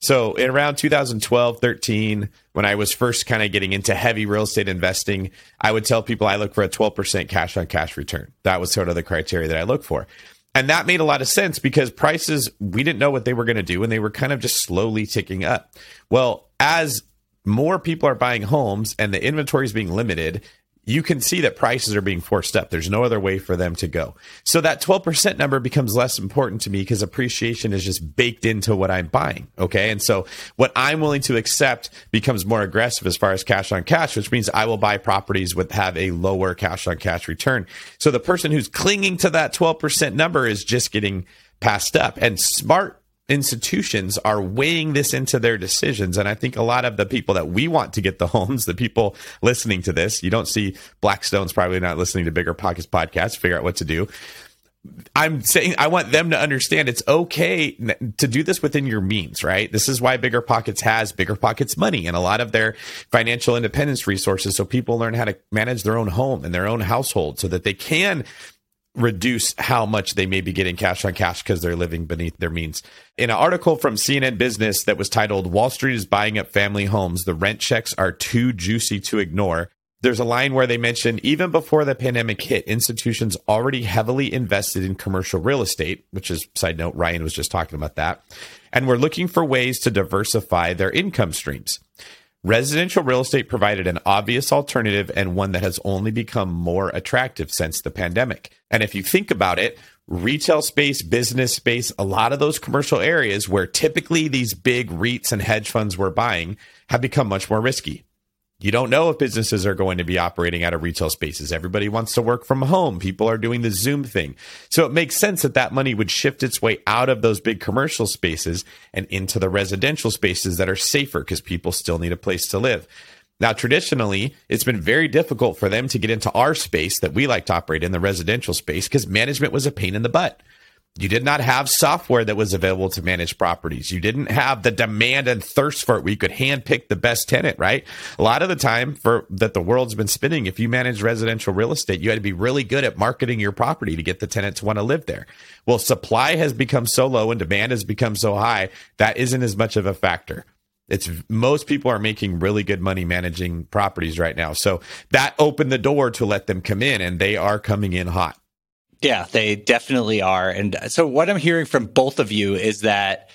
So in around 2012, 13, when I was first kind of getting into heavy real estate investing, I would tell people I look for a 12% cash on cash return. That was sort of the criteria that I look for. And that made a lot of sense because prices, we didn't know what they were going to do, and they were kind of just slowly ticking up. Well, as more people are buying homes and the inventory is being limited, you can see that prices are being forced up. There's no other way for them to go. So that 12% number becomes less important to me because appreciation is just baked into what I'm buying, okay? And so what I'm willing to accept becomes more aggressive as far as cash on cash, which means I will buy properties with have a lower cash on cash return. So the person who's clinging to that 12% number is just getting passed up. And smart institutions are weighing this into their decisions. And I think a lot of the people that we want to get the homes, the people listening to this, you don't see Blackstone's probably not listening to BiggerPockets podcast, figure out what to do. I'm saying I want them to understand it's okay to do this within your means, right? This is why BiggerPockets has BiggerPockets Money and a lot of their financial independence resources. So people learn how to manage their own home and their own household so that they can reduce how much they may be getting cash on cash because they're living beneath their means. In an article from CNN Business that was titled, "Wall Street is Buying Up Family Homes, the Rent Checks Are Too Juicy to Ignore," there's a line where they mention, even before the pandemic hit, institutions already heavily invested in commercial real estate, which is, side note, Ryan was just talking about that, and were looking for ways to diversify their income streams. Residential real estate provided an obvious alternative and one that has only become more attractive since the pandemic. And if you think about it, retail space, business space, a lot of those commercial areas where typically these big REITs and hedge funds were buying have become much more risky. You don't know if businesses are going to be operating out of retail spaces. Everybody wants to work from home. People are doing the Zoom thing. So it makes sense that that money would shift its way out of those big commercial spaces and into the residential spaces that are safer because people still need a place to live. Now, traditionally, it's been very difficult for them to get into our space that we like to operate in, the residential space, because management was a pain in the butt. You did not have software that was available to manage properties. You didn't have the demand and thirst for it where you could handpick the best tenant, right? A lot of the time that the world's been spinning, if you manage residential real estate, you had to be really good at marketing your property to get the tenant to want to live there. Well, supply has become so low and demand has become so high, that isn't as much of a factor. Most people are making really good money managing properties right now. So that opened the door to let them come in, and they are coming in hot. Yeah, they definitely are. And so what I'm hearing from both of you is that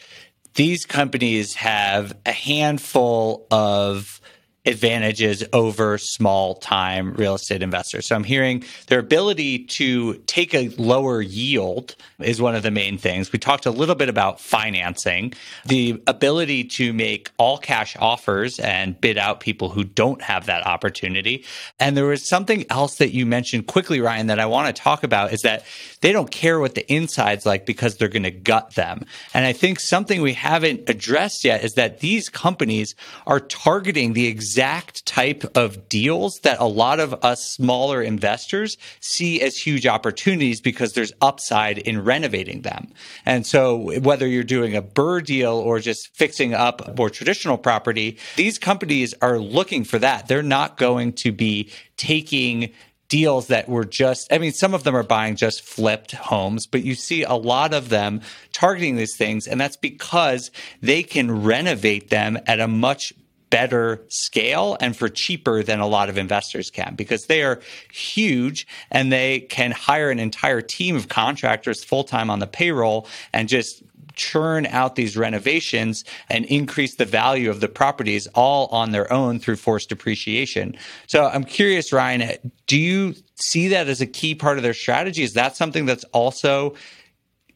these companies have a handful of advantages over small-time real estate investors. So I'm hearing their ability to take a lower yield is one of the main things. We talked a little bit about financing, the ability to make all-cash offers and bid out people who don't have that opportunity. And there was something else that you mentioned quickly, Ryan, that I want to talk about is that they don't care what the inside's like because they're going to gut them. And I think something we haven't addressed yet is that these companies are targeting the exact type of deals that a lot of us smaller investors see as huge opportunities because there's upside in renovating them. And so whether you're doing a BRRRR deal or just fixing up a more traditional property, these companies are looking for that. They're not going to be taking deals that were just, I mean, some of them are buying just flipped homes, but you see a lot of them targeting these things. And that's because they can renovate them at a much better scale and for cheaper than a lot of investors can, because they are huge and they can hire an entire team of contractors full-time on the payroll and just churn out these renovations and increase the value of the properties all on their own through forced depreciation. So I'm curious, Ryan, do you see that as a key part of their strategy? Is that something that's also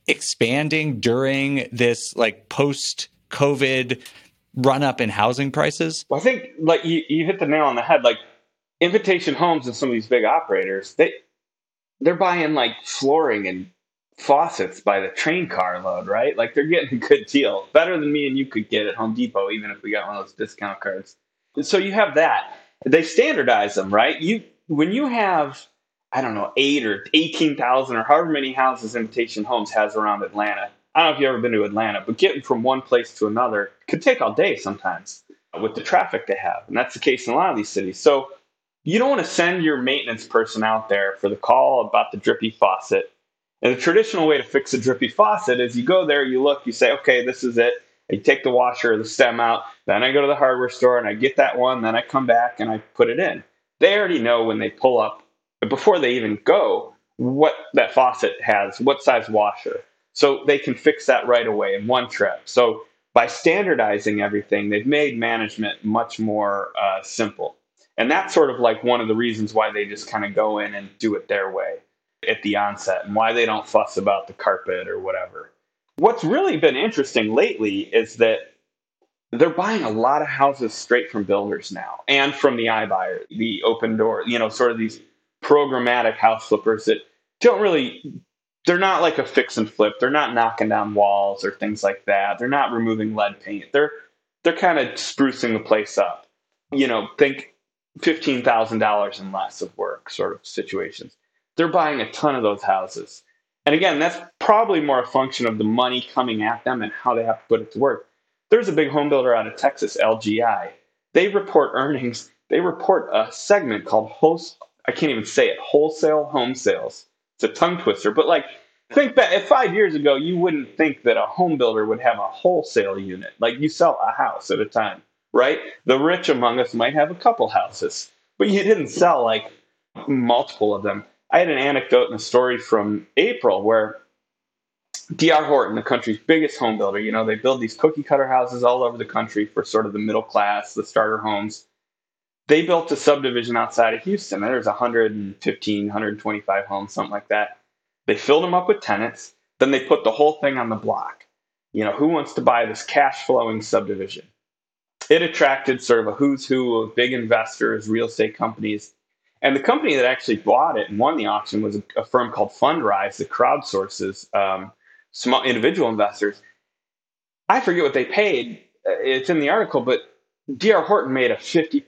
expanding during this like post-COVID run up in housing prices? Well, I think like you hit the nail on the head. Like Invitation Homes and some of these big operators, they're buying like flooring and faucets by the train car load, right? Like they're getting a good deal, better than me and you could get at Home Depot, even if we got one of those discount cards. And so you have that. They standardize them, right? When you have, I don't know, 8 or 18,000 or however many houses Invitation Homes has around Atlanta. I don't know if you've ever been to Atlanta, but getting from one place to another could take all day sometimes with the traffic they have. And that's the case in a lot of these cities. So you don't want to send your maintenance person out there for the call about the drippy faucet. And the traditional way to fix a drippy faucet is you go there, you look, you say, okay, this is it. I take the washer or the stem out. Then I go to the hardware store and I get that one. Then I come back and I put it in. They already know when they pull up, before they even go, what that faucet has, what size washer. So they can fix that right away in one trip. So by standardizing everything, they've made management much more simple. And that's sort of like one of the reasons why they just kind of go in and do it their way at the onset and why they don't fuss about the carpet or whatever. What's really been interesting lately is that they're buying a lot of houses straight from builders now and from the iBuyer, the open door, you know, sort of these programmatic house flippers that don't really... They're not like a fix and flip. They're not knocking down walls or things like that. They're not removing lead paint. They're kind of sprucing the place up. You know, think $15,000 and less of work sort of situations. They're buying a ton of those houses. And again, that's probably more a function of the money coming at them and how they have to put it to work. There's a big home builder out of Texas, LGI. They report earnings. They report a segment called Wholesale Home Sales. It's a tongue twister, but like think back if 5 years ago, you wouldn't think that a home builder would have a wholesale unit. Like you sell a house at a time, right? The rich among us might have a couple houses, but you didn't sell like multiple of them. I had an anecdote and a story from April where D.R. Horton, the country's biggest home builder, you know, they build these cookie cutter houses all over the country for sort of the middle class, the starter homes. They built a subdivision outside of Houston. There was 115, 125 homes, something like that. They filled them up with tenants. Then they put the whole thing on the block. You know, who wants to buy this cash flowing subdivision? It attracted sort of a who's who of big investors, real estate companies. And the company that actually bought it and won the auction was a firm called Fundrise that crowdsources small individual investors. I forget what they paid. It's in the article, but D.R. Horton made a 50%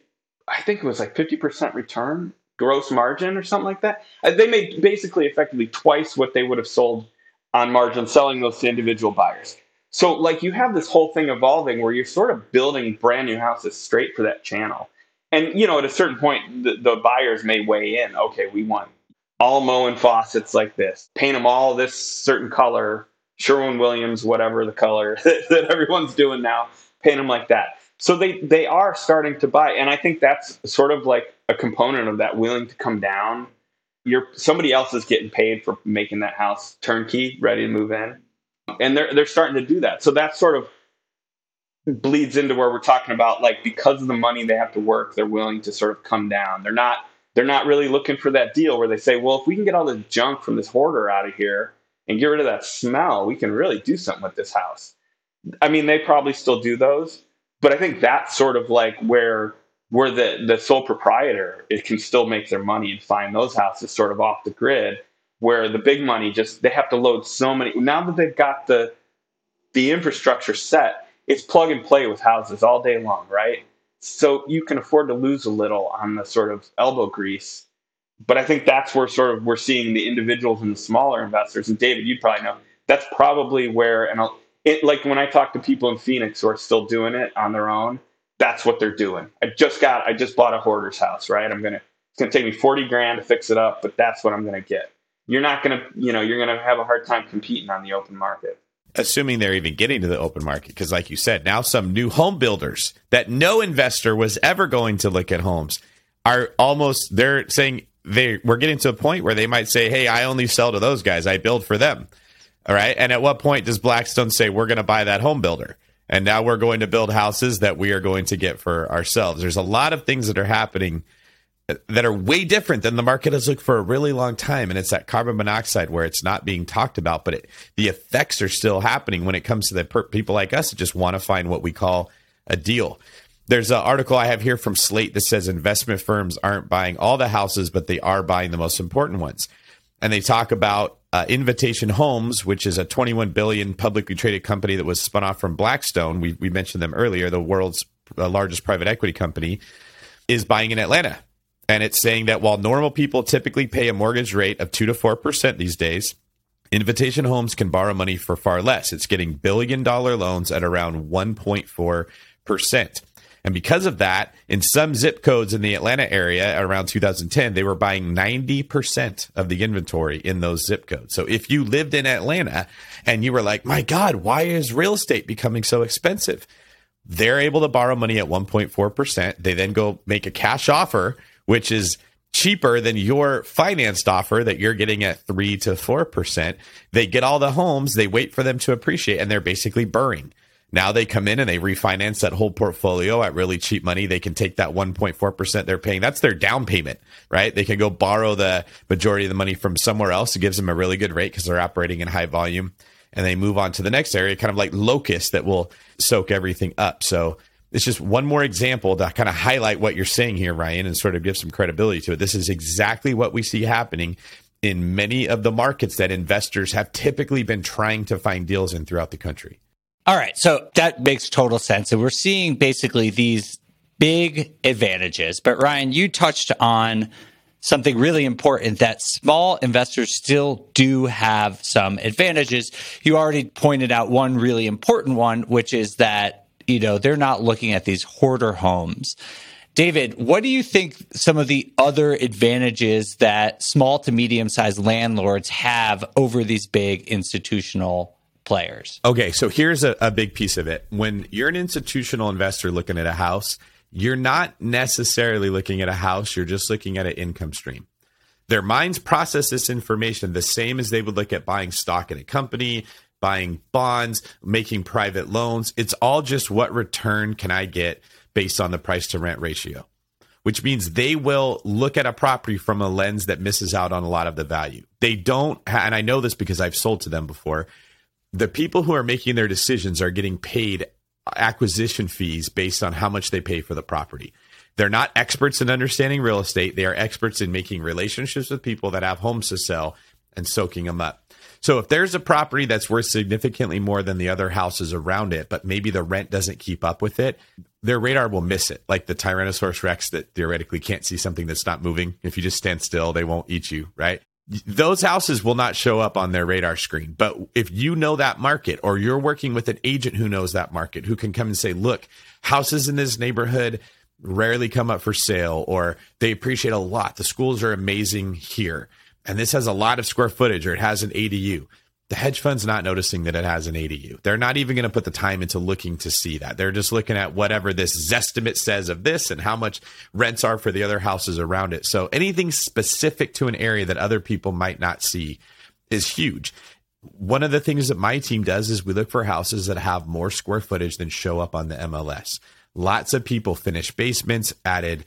return, gross margin or something like that. They made basically effectively twice what they would have sold on margin selling those to individual buyers. So like you have this whole thing evolving where you're sort of building brand new houses straight for that channel. And, you know, at a certain point, the buyers may weigh in. Okay, we want all Moen faucets like this. Paint them all this certain color, Sherwin Williams, whatever the color that everyone's doing now. Paint them like that. So they are starting to buy, and I think that's sort of like a component of that willing to come down. Somebody else is getting paid for making that house turnkey, ready to move in, and they're starting to do that. So that's sort of bleeds into where we're talking about, like, because of the money they have to work, they're willing to sort of come down. They're not really looking for that deal where they say, well, if we can get all the junk from this hoarder out of here and get rid of that smell, we can really do something with this house. I mean, they probably still do those, but I think that's sort of like where the sole proprietor, it can still make their money and find those houses sort of off the grid, where the big money just, they have to load so many. Now that they've got the infrastructure set, it's plug and play with houses all day long, right? So you can afford to lose a little on the sort of elbow grease. But I think that's where sort of we're seeing the individuals and the smaller investors. And David, you'd probably know, that's probably where, like when I talk to people in Phoenix who are still doing it on their own, that's what they're doing. I just bought a hoarder's house, right? It's going to take me $40,000 to fix it up, but that's what I'm going to get. You're not going to, you're going to have a hard time competing on the open market. Assuming they're even getting to the open market, because like you said, now some new home builders that no investor was ever going to look at homes are almost, they're saying we're getting to a point where they might say, hey, I only sell to those guys. I build for them. All right. And at what point does Blackstone say we're going to buy that home builder? And now we're going to build houses that we are going to get for ourselves. There's a lot of things that are happening that are way different than the market has looked for a really long time. And it's that carbon monoxide where it's not being talked about, but the effects are still happening when it comes to the people like us that just want to find what we call a deal. There's an article I have here from Slate that says investment firms aren't buying all the houses, but they are buying the most important ones. And they talk about Invitation Homes, which is a $21 billion publicly traded company that was spun off from Blackstone. We mentioned them earlier. The world's largest private equity company is buying in Atlanta. And it's saying that while normal people typically pay a mortgage rate of 2 to 4% these days, Invitation Homes can borrow money for far less. It's getting billion-dollar loans at around 1.4%. And because of that, in some zip codes in the Atlanta area around 2010, they were buying 90% of the inventory in those zip codes. So if you lived in Atlanta and you were like, my God, why is real estate becoming so expensive? They're able to borrow money at 1.4%. They then go make a cash offer, which is cheaper than your financed offer that you're getting at 3 to 4%. They get all the homes, they wait for them to appreciate, and they're basically BRRRRing. Now they come in and they refinance that whole portfolio at really cheap money. They can take that 1.4% they're paying. That's their down payment, right? They can go borrow the majority of the money from somewhere else. It gives them a really good rate because they're operating in high volume. And they move on to the next area, kind of like locusts that will soak everything up. So it's just one more example to kind of highlight what you're saying here, Ryan, and sort of give some credibility to it. This is exactly what we see happening in many of the markets that investors have typically been trying to find deals in throughout the country. All right. So that makes total sense. And we're seeing basically these big advantages. But Ryan, you touched on something really important, that small investors still do have some advantages. You already pointed out one really important one, which is that they're not looking at these hoarder homes. David, what do you think some of the other advantages that small to medium-sized landlords have over these big institutional players? Okay, so here's a big piece of it. When you're an institutional investor looking at a house, you're not necessarily looking at a house. You're just looking at an income stream. Their minds process this information the same as they would look at buying stock in a company, buying bonds, making private loans. It's all just what return can I get based on the price to rent ratio, which means they will look at a property from a lens that misses out on a lot of the value. They don't, and I know this because I've sold to them before, the people who are making their decisions are getting paid acquisition fees based on how much they pay for the property. They're not experts in understanding real estate. They are experts in making relationships with people that have homes to sell and soaking them up. So if there's a property that's worth significantly more than the other houses around it, but maybe the rent doesn't keep up with it, their radar will miss it. Like the Tyrannosaurus Rex that theoretically can't see something that's not moving. If you just stand still, they won't eat you, right? Those houses will not show up on their radar screen. But if you know that market, or you're working with an agent who knows that market, who can come and say, look, houses in this neighborhood rarely come up for sale, or they appreciate a lot. The schools are amazing here. And this has a lot of square footage, or it has an ADU. The hedge fund's not noticing that it has an ADU. They're not even going to put the time into looking to see that. They're just looking at whatever this Zestimate says of this and how much rents are for the other houses around it. So anything specific to an area that other people might not see is huge. One of the things that my team does is we look for houses that have more square footage than show up on the MLS. Lots of people finished basements, added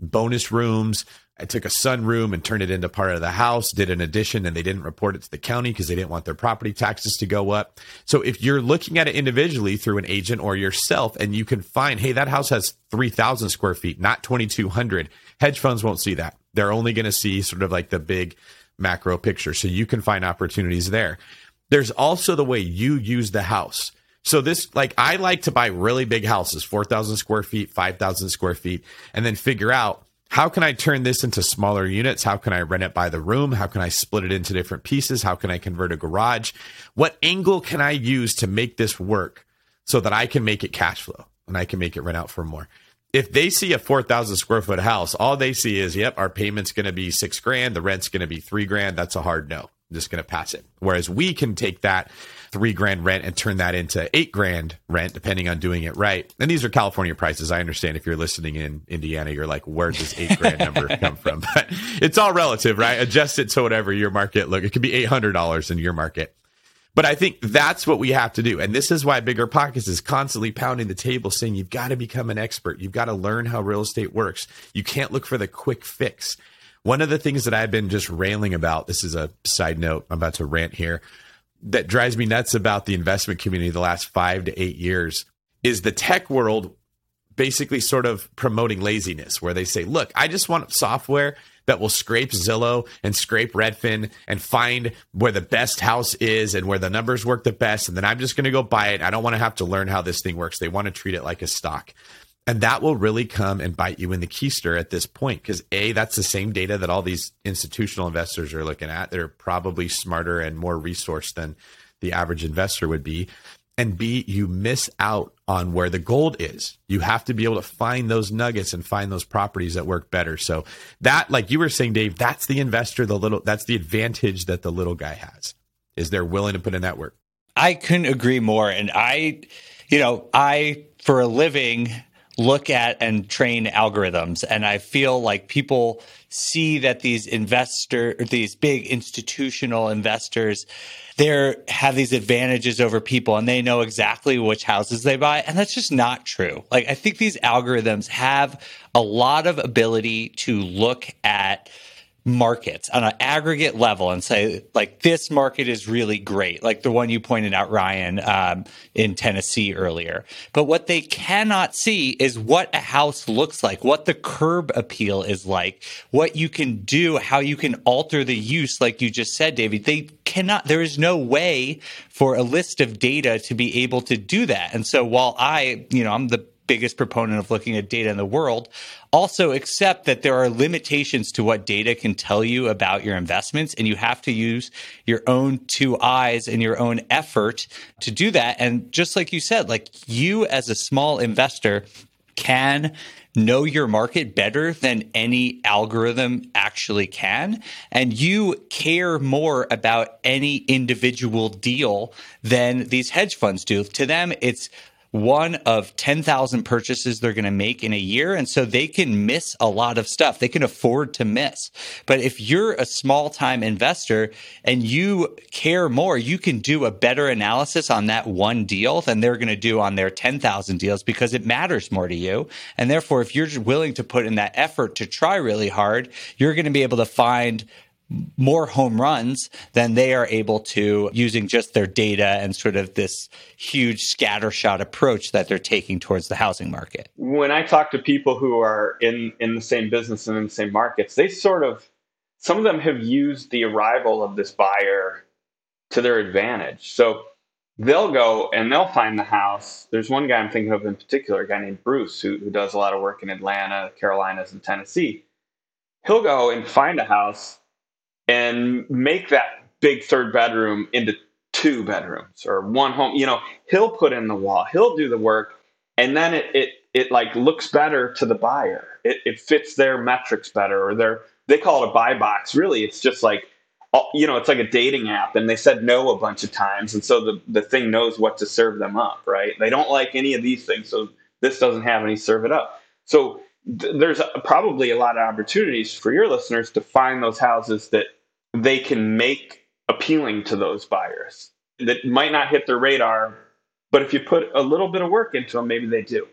bonus rooms. I took a sunroom and turned it into part of the house, did an addition, and they didn't report it to the county because they didn't want their property taxes to go up. So if you're looking at it individually through an agent or yourself, and you can find, hey, that house has 3,000 square feet, not 2,200, hedge funds won't see that. They're only going to see sort of like the big macro picture. So you can find opportunities there. There's also the way you use the house. So this, like, I like to buy really big houses, 4,000 square feet, 5,000 square feet, and then figure out, how can I turn this into smaller units? How can I rent it by the room? How can I split it into different pieces? How can I convert a garage? What angle can I use to make this work so that I can make it cash flow and I can make it rent out for more? If they see a 4,000 square foot house, all they see is, yep, our payment's going to be $6,000. The rent's going to be $3,000. That's a hard no. I'm just going to pass it. Whereas we can take that $3,000 rent and turn that into $8,000 rent, depending on doing it right. And these are California prices. I understand if you're listening in Indiana, you're like, where does $8,000 number come from? But it's all relative, right? Adjust it to whatever your market look. It could be $800 in your market. But I think that's what we have to do. And this is why BiggerPockets is constantly pounding the table saying, you've got to become an expert. You've got to learn how real estate works. You can't look for the quick fix. One of the things that I've been just railing about, this is a side note, I'm about to rant here, that drives me nuts about the investment community the last 5 to 8 years is the tech world basically sort of promoting laziness, where they say, look, I just want software that will scrape Zillow and scrape Redfin and find where the best house is and where the numbers work the best. And then I'm just going to go buy it. I don't want to have to learn how this thing works. They want to treat it like a stock. And that will really come and bite you in the keister at this point, because A, that's the same data that all these institutional investors are looking at. They're probably smarter and more resourced than the average investor would be. And B, you miss out on where the gold is. You have to be able to find those nuggets and find those properties that work better. So that, like you were saying, Dave, that's the investor, that's the advantage that the little guy has, is they're willing to put in that work. I couldn't agree more. And I, for a living, look at and train algorithms. And I feel like people see that these big institutional investors, they have these advantages over people and they know exactly which houses they buy. And that's just not true. Like, I think these algorithms have a lot of ability to look at markets on an aggregate level and say, like, this market is really great, like the one you pointed out, Ryan, in Tennessee earlier. But what they cannot see is what a house looks like, what the curb appeal is like, what you can do, how you can alter the use, like you just said, David. They cannot, there is no way for a list of data to be able to do that. And so while I'm the biggest proponent of looking at data in the world, also accept that there are limitations to what data can tell you about your investments, and you have to use your own two eyes and your own effort to do that. And just like you said, like, you as a small investor can know your market better than any algorithm actually can. And you care more about any individual deal than these hedge funds do. To them, it's one of 10,000 purchases they're going to make in a year. And so they can miss a lot of stuff. They can afford to miss. But if you're a small time investor and you care more, you can do a better analysis on that one deal than they're going to do on their 10,000 deals, because it matters more to you. And therefore, if you're willing to put in that effort to try really hard, you're going to be able to find more home runs than they are able to, using just their data and sort of this huge scattershot approach that they're taking towards the housing market. When I talk to people who are in the same business and in the same markets, they sort of, some of them have used the arrival of this buyer to their advantage. So they'll go and they'll find the house. There's one guy I'm thinking of in particular, a guy named Bruce, who does a lot of work in Atlanta, Carolinas, and Tennessee. He'll go and find a house and make that big third bedroom into 2 bedrooms or one home. He'll put in the wall, he'll do the work, and then it like looks better to the buyer. It fits their metrics better, or they call it a buy box. Really, it's just like, it's like a dating app, and they said no a bunch of times. And so the thing knows what to serve them up, right? They don't like any of these things, so this doesn't have any, serve it up. So there's probably a lot of opportunities for your listeners to find those houses that they can make appealing to those buyers. that might not hit their radar, but if you put a little bit of work into them, maybe they do.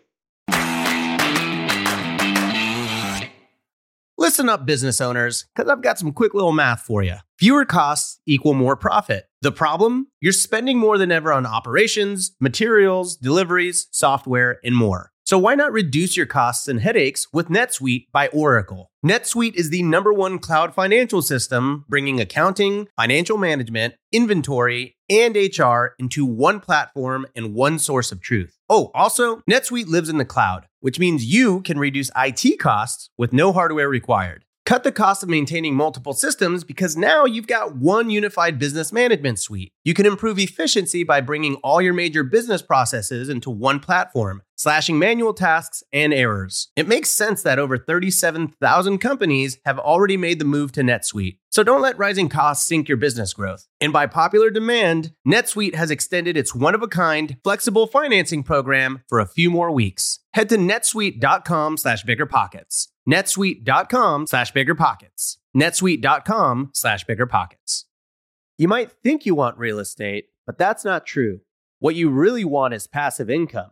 Listen up, business owners, because I've got some quick little math for you. Fewer costs equal more profit. The problem? You're spending more than ever on operations, materials, deliveries, software, and more. So why not reduce your costs and headaches with NetSuite by Oracle? NetSuite is the #1 cloud financial system, bringing accounting, financial management, inventory, and HR into one platform and one source of truth. Oh, also, NetSuite lives in the cloud, which means you can reduce IT costs with no hardware required. Cut the cost of maintaining multiple systems because now you've got one unified business management suite. You can improve efficiency by bringing all your major business processes into one platform, slashing manual tasks and errors. It makes sense that over 37,000 companies have already made the move to NetSuite. So don't let rising costs sink your business growth. And by popular demand, NetSuite has extended its one-of-a-kind, flexible financing program for a few more weeks. Head to netsuite.com/biggerpockets. netsuite.com/biggerpockets. netsuite.com/biggerpockets. You might think you want real estate, but that's not true. What you really want is passive income.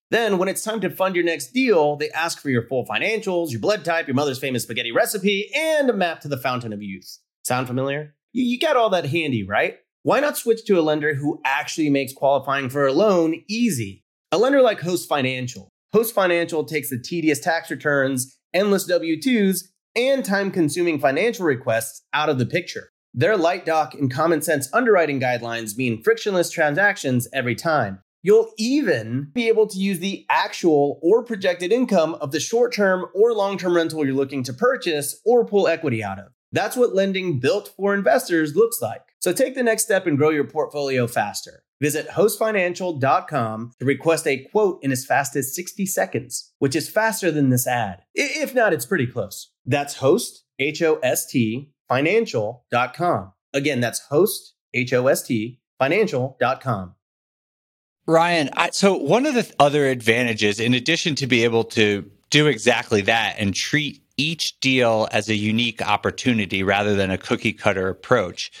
Then, when it's time to fund your next deal, they ask for your full financials, your blood type, your mother's famous spaghetti recipe, and a map to the fountain of youth. Sound familiar? You got all that handy, right? Why not switch to a lender who actually makes qualifying for a loan easy? A lender like Host Financial. Host Financial takes the tedious tax returns, endless W-2s, and time-consuming financial requests out of the picture. Their light doc and common sense underwriting guidelines mean frictionless transactions every time. You'll even be able to use the actual or projected income of the short-term or long-term rental you're looking to purchase or pull equity out of. That's what lending built for investors looks like. So take the next step and grow your portfolio faster. Visit hostfinancial.com to request a quote in as fast as 60 seconds, which is faster than this ad. If not, it's pretty close. That's host, H-O-S-T, financial.com. Again, that's host, H-O-S-T, financial.com. Ryan, so one of the other advantages, in addition to be able to do exactly that and treat each deal as a unique opportunity rather than a cookie cutter approach.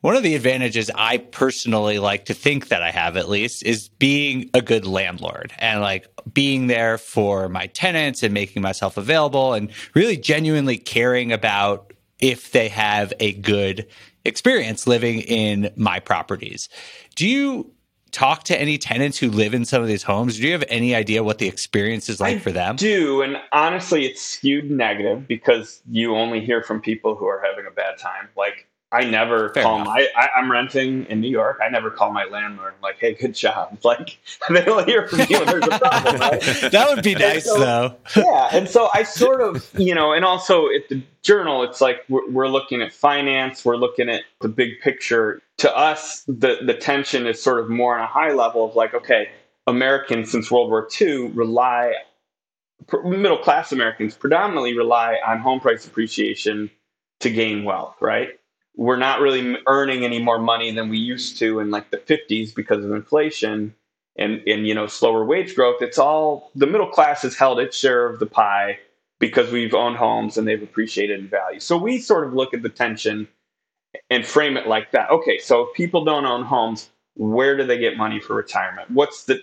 One of the advantages I personally like to think that I have, at least, is being a good landlord and like being there for my tenants and making myself available and really genuinely caring about if they have a good experience living in my properties. Do you talk to any tenants who live in some of these homes? Do you have any idea what the experience is like for them? I do, and honestly, it's skewed negative because you only hear from people who are having a bad time. Like, I never call I'm renting in New York. I never call my landlord like, hey, good job. Like, they don't hear from me when there's a problem, right? That would be nice, so, though. Yeah, and so I sort of, and also at the Journal, it's like we're looking at finance. We're looking at the big picture. To us, the tension is sort of more on a high level of like, okay, Americans since World War II middle-class Americans predominantly rely on home price appreciation to gain wealth, right? We're not really earning any more money than we used to in like the 50s because of inflation and slower wage growth. It's all the middle class has held its share of the pie because we've owned homes and they've appreciated in value. So we sort of look at the tension and frame it like that. Okay, so if people don't own homes, where do they get money for retirement?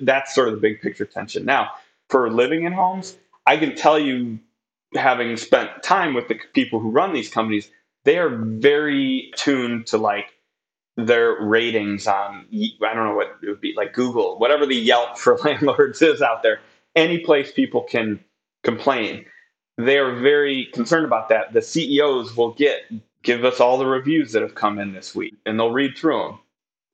That's sort of the big picture tension. Now, for living in homes, I can tell you, having spent time with the people who run these companies, they are very tuned to like their ratings on, I don't know what it would be, like Google, whatever the Yelp for landlords is out there, any place people can complain. They are very concerned about that. The CEOs will give us all the reviews that have come in this week, and they'll read through them.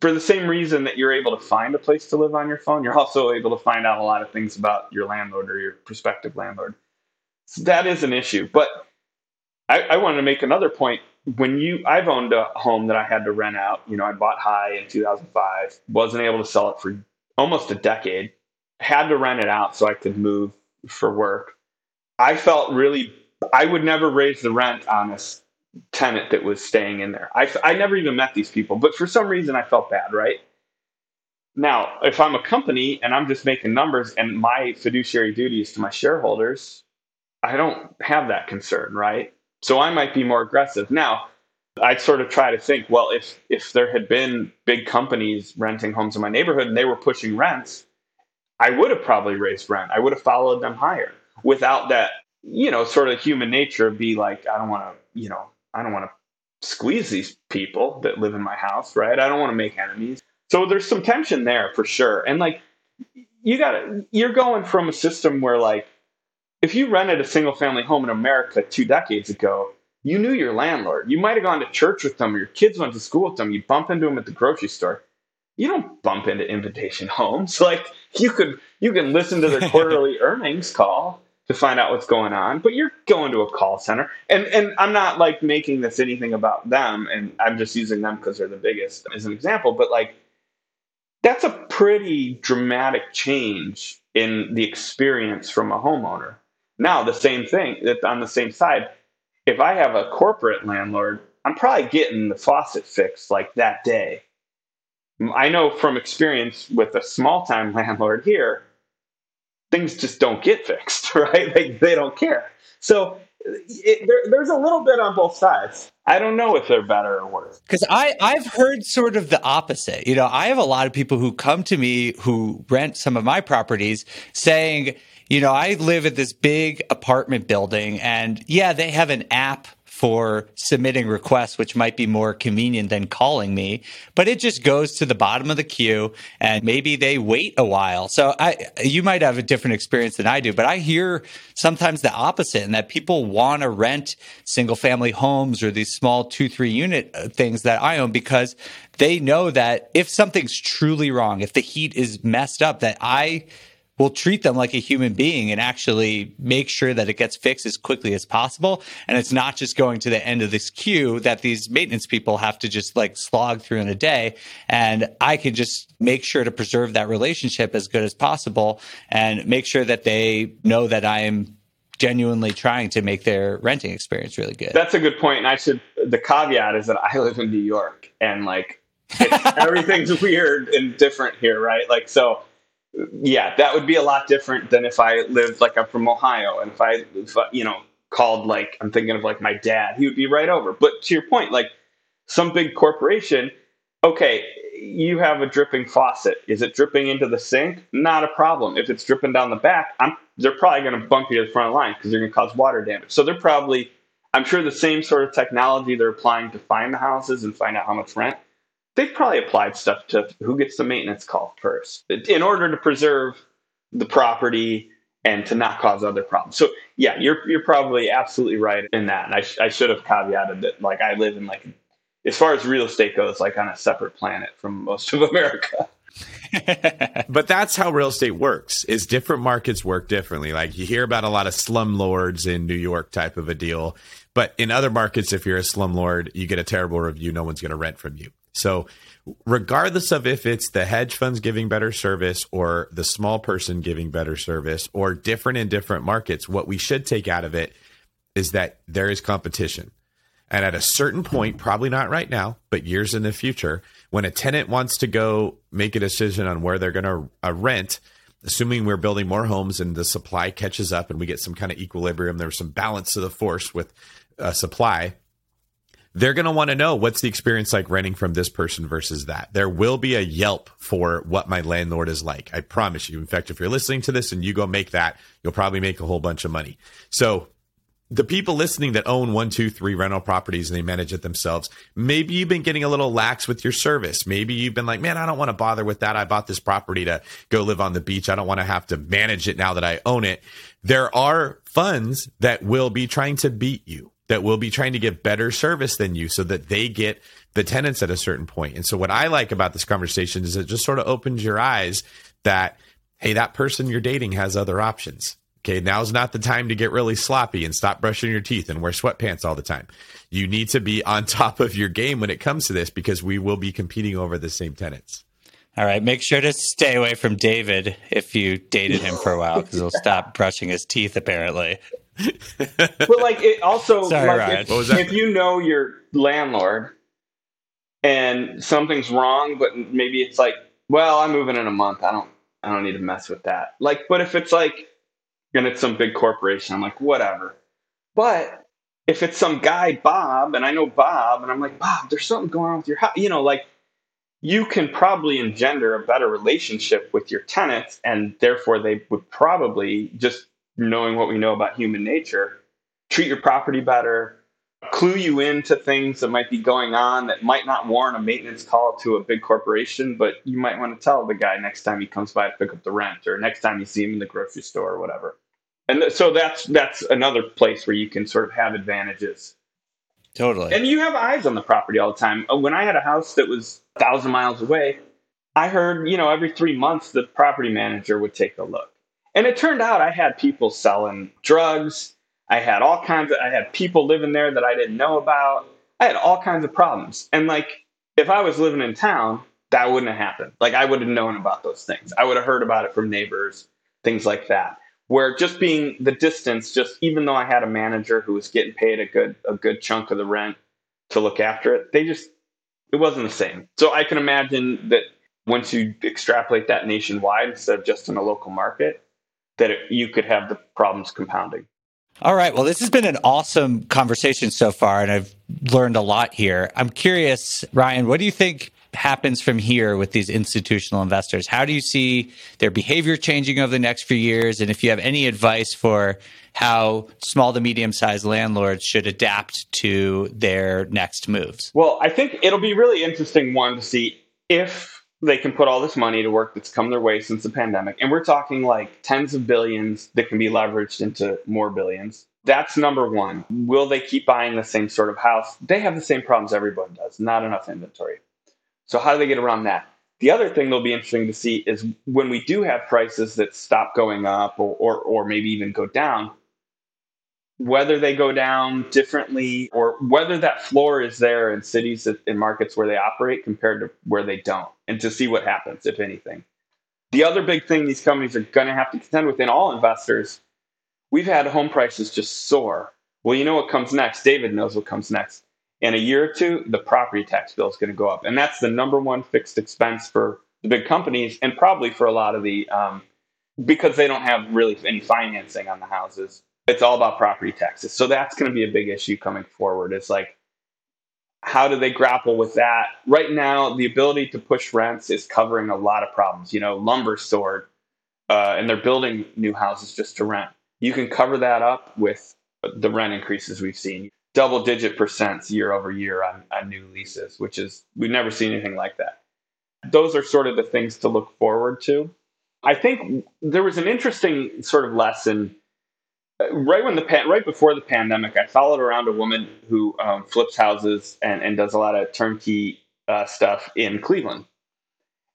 For the same reason that you're able to find a place to live on your phone, you're also able to find out a lot of things about your landlord or your prospective landlord. So that is an issue. But I wanted to make another point. I've owned a home that I had to rent out. You know, I bought high in 2005, wasn't able to sell it for almost a decade, had to rent it out so I could move for work. I felt I would never raise the rent on a tenant that was staying in there. I never even met these people, but for some reason I felt bad, right? Now, if I'm a company and I'm just making numbers and my fiduciary duty is to my shareholders, I don't have that concern, right? So I might be more aggressive. Now, I'd sort of try to think, well, if there had been big companies renting homes in my neighborhood and they were pushing rents, I would have probably raised rent. I would have followed them higher without that, you know, sort of human nature be like, I don't want to squeeze these people that live in my house, right? I don't want to make enemies. So there's some tension there for sure. And like, you're going from a system where like, if you rented a single family home in America 2 decades ago, you knew your landlord. You might've gone to church with them, or your kids went to school with them. You bump into them at the grocery store. You don't bump into Invitation Homes. Like you can listen to their quarterly earnings call to find out what's going on, but you're going to a call center. And I'm not like making this anything about them, and I'm just using them because they're the biggest as an example, but like that's a pretty dramatic change in the experience from a homeowner. Now, the same thing that on the same side, if I have a corporate landlord, I'm probably getting the faucet fixed like that day. I know from experience with a small-time landlord here, things just don't get fixed, right? Like they don't care. So there's a little bit on both sides. I don't know if they're better or worse. Because I've heard sort of the opposite. You know, I have a lot of people who come to me who rent some of my properties saying, you know, I live at this big apartment building and yeah, they have an app for submitting requests, which might be more convenient than calling me, but it just goes to the bottom of the queue and maybe they wait a while. So you might have a different experience than I do, but I hear sometimes the opposite, and that people want to rent single family homes or these small 2-3 unit things that I own because they know that if something's truly wrong, if the heat is messed up, that I will treat them like a human being and actually make sure that it gets fixed as quickly as possible. And it's not just going to the end of this queue that these maintenance people have to just like slog through in a day. And I can just make sure to preserve that relationship as good as possible and make sure that they know that I am genuinely trying to make their renting experience really good. That's a good point. And the caveat is that I live in New York and like everything's weird and different here, right? Like, so yeah, that would be a lot different than if I lived, like I'm from Ohio, and if I you know, called, like I'm thinking of like my dad, he would be right over. But to your point, like some big corporation, okay, you have a dripping faucet. Is it dripping into the sink? Not a problem. If it's dripping down the back, they're probably going to bump you to the front of the line because they're going to cause water damage. So they're probably, I'm sure the same sort of technology they're applying to find the houses and find out how much rent, they've probably applied stuff to who gets the maintenance call first in order to preserve the property and to not cause other problems. So yeah, you're probably absolutely right in that. And I should have caveated that like I live in like, as far as real estate goes, like on a separate planet from most of America. But that's how real estate works, is different markets work differently. Like you hear about a lot of slumlords in New York type of a deal, but in other markets, if you're a slumlord, you get a terrible review. No one's going to rent from you. So regardless of if it's the hedge funds giving better service or the small person giving better service or different in different markets, what we should take out of it is that there is competition. And at a certain point, probably not right now, but years in the future, when a tenant wants to go make a decision on where they're going to rent, assuming we're building more homes and the supply catches up and we get some kind of equilibrium, there's some balance to the force with supply, they're going to want to know what's the experience like renting from this person versus that. There will be a Yelp for what my landlord is like. I promise you. In fact, if you're listening to this and you go make that, you'll probably make a whole bunch of money. So the people listening that own 1, 2, 3 rental properties and they manage it themselves, maybe you've been getting a little lax with your service. Maybe you've been like, man, I don't want to bother with that. I bought this property to go live on the beach. I don't want to have to manage it now that I own it. There are funds that will be trying to beat you, that will be trying to give better service than you so that they get the tenants at a certain point. And so what I like about this conversation is it just sort of opens your eyes that, hey, that person you're dating has other options. Okay, now's not the time to get really sloppy and stop brushing your teeth and wear sweatpants all the time. You need to be on top of your game when it comes to this because we will be competing over the same tenants. All right, make sure to stay away from David if you dated him for a while because he'll stop brushing his teeth apparently. But like it also, sorry, like if you know your landlord and something's wrong, but maybe it's like, well, I'm moving in a month. I don't need to mess with that. Like, but if it's like, and it's some big corporation, I'm like, whatever. But if it's some guy, Bob, and I know Bob, and I'm like, Bob, there's something going on with your house. You know, like, you can probably engender a better relationship with your tenants, and therefore they would probably, just knowing what we know about human nature, treat your property better, clue you into things that might be going on that might not warrant a maintenance call to a big corporation, but you might want to tell the guy next time he comes by to pick up the rent, or next time you see him in the grocery store or whatever. And so that's another place where you can sort of have advantages. Totally. And you have eyes on the property all the time. When I had a house that was 1,000 miles away, I heard, you know, every 3 months the property manager would take a look. And it turned out I had people selling drugs. I had I had people living there that I didn't know about. I had all kinds of problems. And like, if I was living in town, that wouldn't have happened. Like, I would have known about those things. I would have heard about it from neighbors, things like that. Where just being the distance, just even though I had a manager who was getting paid a good chunk of the rent to look after it, it wasn't the same. So I can imagine that once you extrapolate that nationwide instead of just in a local market, that you could have the problems compounding. All right. Well, this has been an awesome conversation so far, and I've learned a lot here. I'm curious, Ryan, what do you think happens from here with these institutional investors? How do you see their behavior changing over the next few years? And if you have any advice for how small to medium-sized landlords should adapt to their next moves? Well, I think it'll be really interesting, one, to see if they can put all this money to work that's come their way since the pandemic. And we're talking like tens of billions that can be leveraged into more billions. That's number one. Will they keep buying the same sort of house? They have the same problems everyone does, not enough inventory. So how do they get around that? The other thing that'll be interesting to see is when we do have prices that stop going up or maybe even go down, whether they go down differently or whether that floor is there in cities and markets where they operate compared to where they don't, and to see what happens, if anything. The other big thing these companies are going to have to contend with, in all investors, we've had home prices just soar. Well, you know what comes next. David knows what comes next. In a year or two, the property tax bill is going to go up. And that's the number one fixed expense for the big companies, and probably for a lot of the, because they don't have really any financing on the houses. It's all about property taxes. So that's going to be a big issue coming forward. It's like, how do they grapple with that? Right now, the ability to push rents is covering a lot of problems. You know, lumber soared, and they're building new houses just to rent. You can cover that up with the rent increases we've seen. Double-digit percents year over year on new leases, which is, we've never seen anything like that. Those are sort of the things to look forward to. I think there was an interesting sort of lesson. Right before the pandemic, I followed around a woman who flips houses and does a lot of turnkey stuff in Cleveland.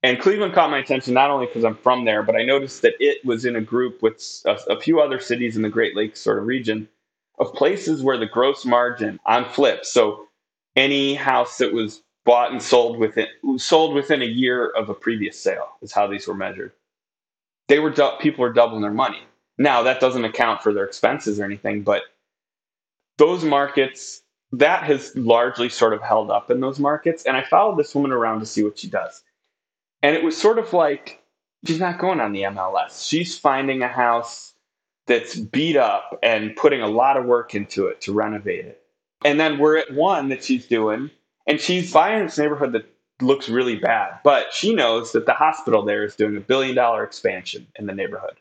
And Cleveland caught my attention not only because I'm from there, but I noticed that it was in a group with a few other cities in the Great Lakes sort of region, of places where the gross margin on flips, so any house that was bought and sold within a year of a previous sale is how these were measured. People were doubling their money. Now, that doesn't account for their expenses or anything, but those markets, that has largely sort of held up in those markets. And I followed this woman around to see what she does. And it was sort of like, she's not going on the MLS. She's finding a house that's beat up and putting a lot of work into it to renovate it. And then we're at one that she's doing, and she's buying this neighborhood that looks really bad, but she knows that the hospital there is doing $1 billion expansion in the neighborhood.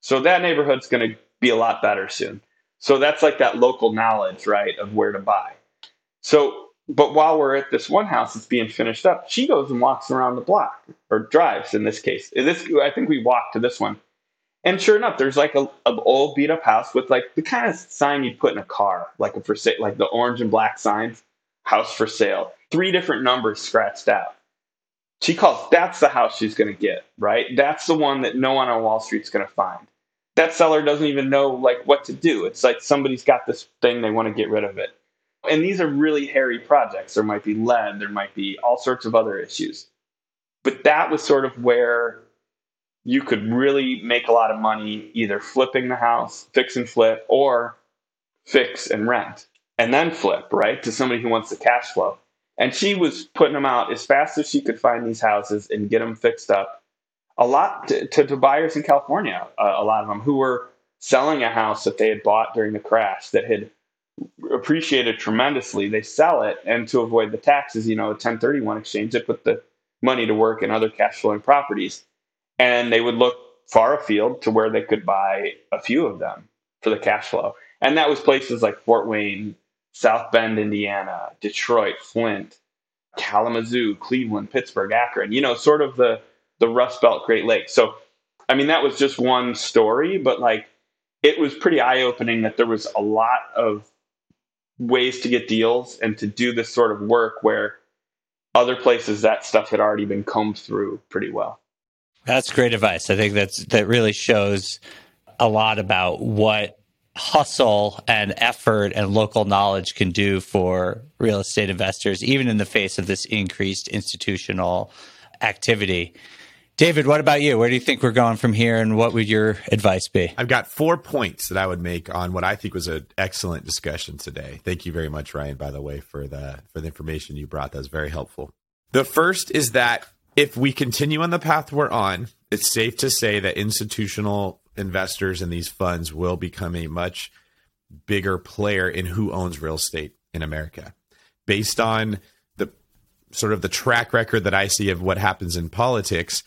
So that neighborhood's going to be a lot better soon. So that's like that local knowledge, right, of where to buy. So, but while we're at this one house that's being finished up, she goes and walks around the block, or drives in this case. I think we walked to this one. And sure enough, there's like an old beat up house with like the kind of sign you'd put in a car, like a for sale, like the orange and black signs, house for sale, 3 different numbers scratched out. She calls, that's the house she's going to get, right? That's the one that no one on Wall Street's going to find. That seller doesn't even know like what to do. It's like somebody's got this thing, they want to get rid of it. And these are really hairy projects. There might be lead, there might be all sorts of other issues. But that was sort of where you could really make a lot of money, either flipping the house, fix and flip, or fix and rent, and then flip, right, to somebody who wants the cash flow. And she was putting them out as fast as she could find these houses and get them fixed up. A lot to buyers in California, a lot of them, who were selling a house that they had bought during the crash that had appreciated tremendously. They sell it, and to avoid the taxes, you know, a 1031 exchange, they put the money to work in other cash flowing properties. And they would look far afield to where they could buy a few of them for the cash flow. And that was places like Fort Wayne, South Bend, Indiana, Detroit, Flint, Kalamazoo, Cleveland, Pittsburgh, Akron, you know, sort of the Rust Belt, Great Lakes. So, I mean, that was just one story, but like it was pretty eye-opening that there was a lot of ways to get deals and to do this sort of work where other places that stuff had already been combed through pretty well. That's great advice. I think that really shows a lot about what hustle and effort and local knowledge can do for real estate investors, even in the face of this increased institutional activity. David, what about you? Where do you think we're going from here, and what would your advice be? I've got 4 points that I would make on what I think was an excellent discussion today. Thank you very much, Ryan, by the way, for the information you brought. That was very helpful. The first is that if we continue on the path we're on, it's safe to say that institutional investors in these funds will become a much bigger player in who owns real estate in America. Based on the sort of the track record that I see of what happens in politics,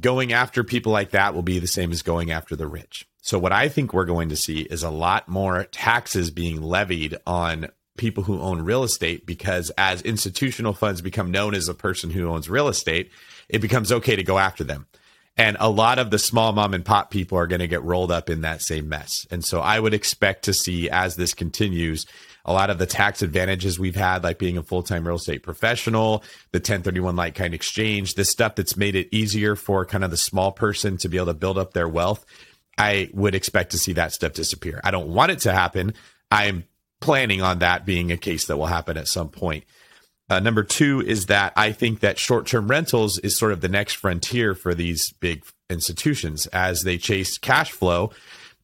going after people like that will be the same as going after the rich. So what I think we're going to see is a lot more taxes being levied on people who own real estate, because as institutional funds become known as a person who owns real estate, it becomes okay to go after them. And a lot of the small mom and pop people are going to get rolled up in that same mess. And so I would expect to see, as this continues, a lot of the tax advantages we've had, like being a full-time real estate professional, the 1031 like-kind exchange, this stuff that's made it easier for kind of the small person to be able to build up their wealth. I would expect to see that stuff disappear. I don't want it to happen. I'm planning on that being a case that will happen at some point. Number 2 is that I think that short-term rentals is sort of the next frontier for these big institutions as they chase cash flow,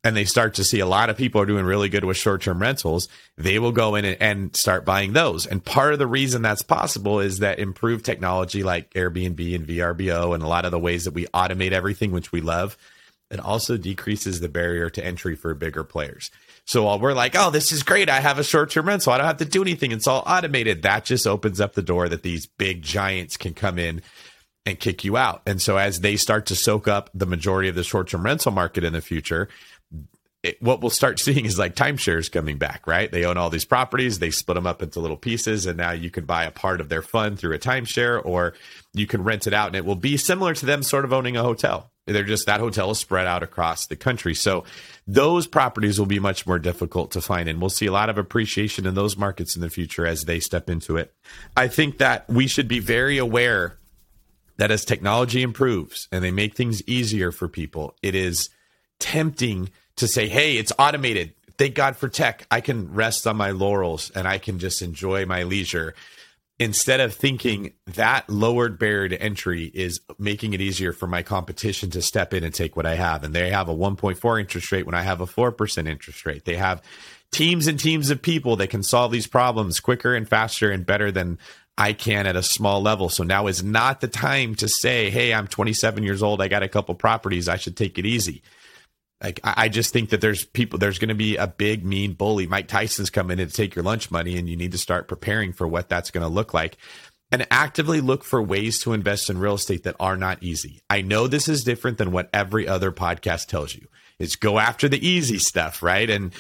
and they start to see a lot of people are doing really good with short-term rentals. They will go in and start buying those. And part of the reason that's possible is that improved technology like Airbnb and VRBO and a lot of the ways that we automate everything, which we love, it also decreases the barrier to entry for bigger players. So while we're like, oh, this is great, I have a short-term rental, I don't have to do anything, it's all automated, that just opens up the door that these big giants can come in and kick you out. And so as they start to soak up the majority of the short-term rental market in the future, what we'll start seeing is like timeshares coming back, right? They own all these properties, they split them up into little pieces, and now you can buy a part of their fund through a timeshare, or you can rent it out, and it will be similar to them sort of owning a hotel. They're just, that hotel is spread out across the country. So those properties will be much more difficult to find. And we'll see a lot of appreciation in those markets in the future as they step into it. I think that we should be very aware that as technology improves and they make things easier for people, it is tempting to say, hey, it's automated. Thank God for tech. I can rest on my laurels and I can just enjoy my leisure. Instead of thinking that lowered barrier to entry is making it easier for my competition to step in and take what I have. And they have a 1.4 interest rate when I have a 4% interest rate. They have teams and teams of people that can solve these problems quicker and faster and better than I can at a small level. So now is not the time to say, hey, I'm 27 years old. I got a couple properties. I should take it easy. Like, I just think that there's going to be a big, mean bully. Mike Tyson's coming in to take your lunch money, and you need to start preparing for what that's going to look like and actively look for ways to invest in real estate that are not easy. I know this is different than what every other podcast tells you. is go after the easy stuff, right? And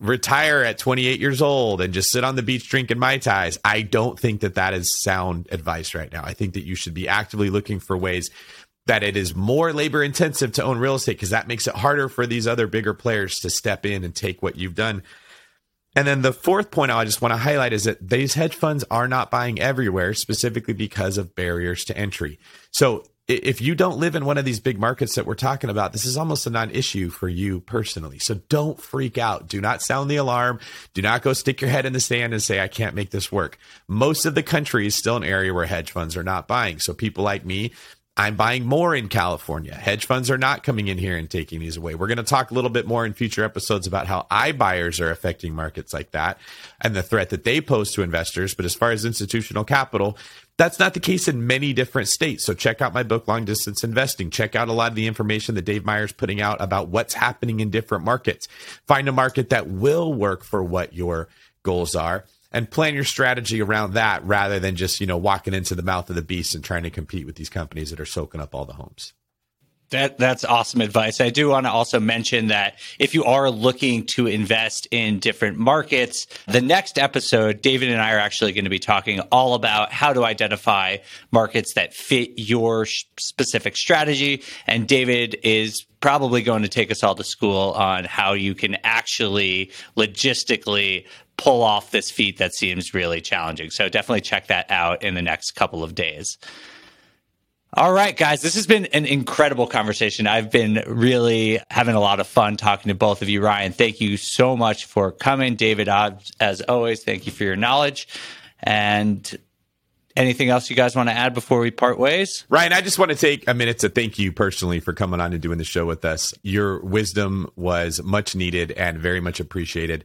retire at 28 years old and just sit on the beach drinking Mai Tais. I don't think that that is sound advice right now. I think that you should be actively looking for ways that it is more labor intensive to own real estate, because that makes it harder for these other bigger players to step in and take what you've done. And then the fourth point I just want to highlight is that these hedge funds are not buying everywhere, specifically because of barriers to entry. So if you don't live in one of these big markets that we're talking about, this is almost a non-issue for you personally. So don't freak out. Do not sound the alarm. Do not go stick your head in the sand and say, I can't make this work. Most of the country is still an area where hedge funds are not buying. So people like me, I'm buying more in California. Hedge funds are not coming in here and taking these away. We're going to talk a little bit more in future episodes about how iBuyers are affecting markets like that and the threat that they pose to investors. But as far as institutional capital, that's not the case in many different states. So check out my book, Long Distance Investing. Check out a lot of the information that Dave Meyer's putting out about what's happening in different markets. Find a market that will work for what your goals are, and plan your strategy around that rather than just, walking into the mouth of the beast and trying to compete with these companies that are soaking up all the homes. That's awesome advice. I do want to also mention that if you are looking to invest in different markets, the next episode, David and I are actually going to be talking all about how to identify markets that fit your specific strategy. And David is probably going to take us all to school on how you can actually logistically pull off this feat that seems really challenging. So definitely check that out in the next couple of days. All right, guys, this has been an incredible conversation. I've been really having a lot of fun talking to both of you. Ryan, thank you so much for coming. David, as always, thank you for your knowledge. And anything else you guys want to add before we part ways? Ryan, I just want to take a minute to thank you personally for coming on and doing the show with us. Your wisdom was much needed and very much appreciated.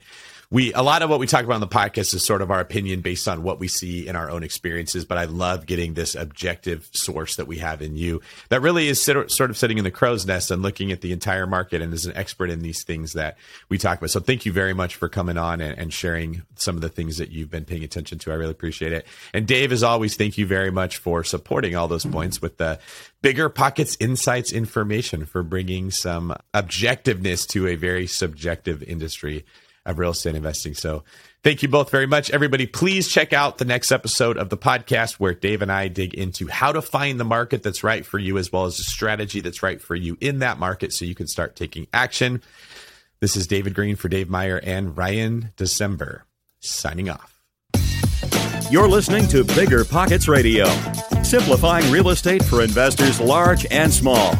A lot of what we talk about on the podcast is sort of our opinion based on what we see in our own experiences, but I love getting this objective source that we have in you that really is sort of sitting in the crow's nest and looking at the entire market and is an expert in these things that we talk about. So thank you very much for coming on and sharing some of the things that you've been paying attention to. I really appreciate it. And Dave, as always, thank you very much for supporting all those points with the BiggerPockets Insights information, for bringing some objectiveness to a very subjective industry of real estate investing. So thank you both very much. Everybody, please check out the next episode of the podcast where Dave and I dig into how to find the market that's right for you, as well as the strategy that's right for you in that market, so you can start taking action. This is David Green for Dave Meyer and Ryan DeZember, signing off. You're listening to Bigger Pockets Radio, simplifying real estate for investors large and small.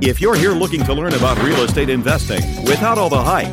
If you're here looking to learn about real estate investing without all the hype,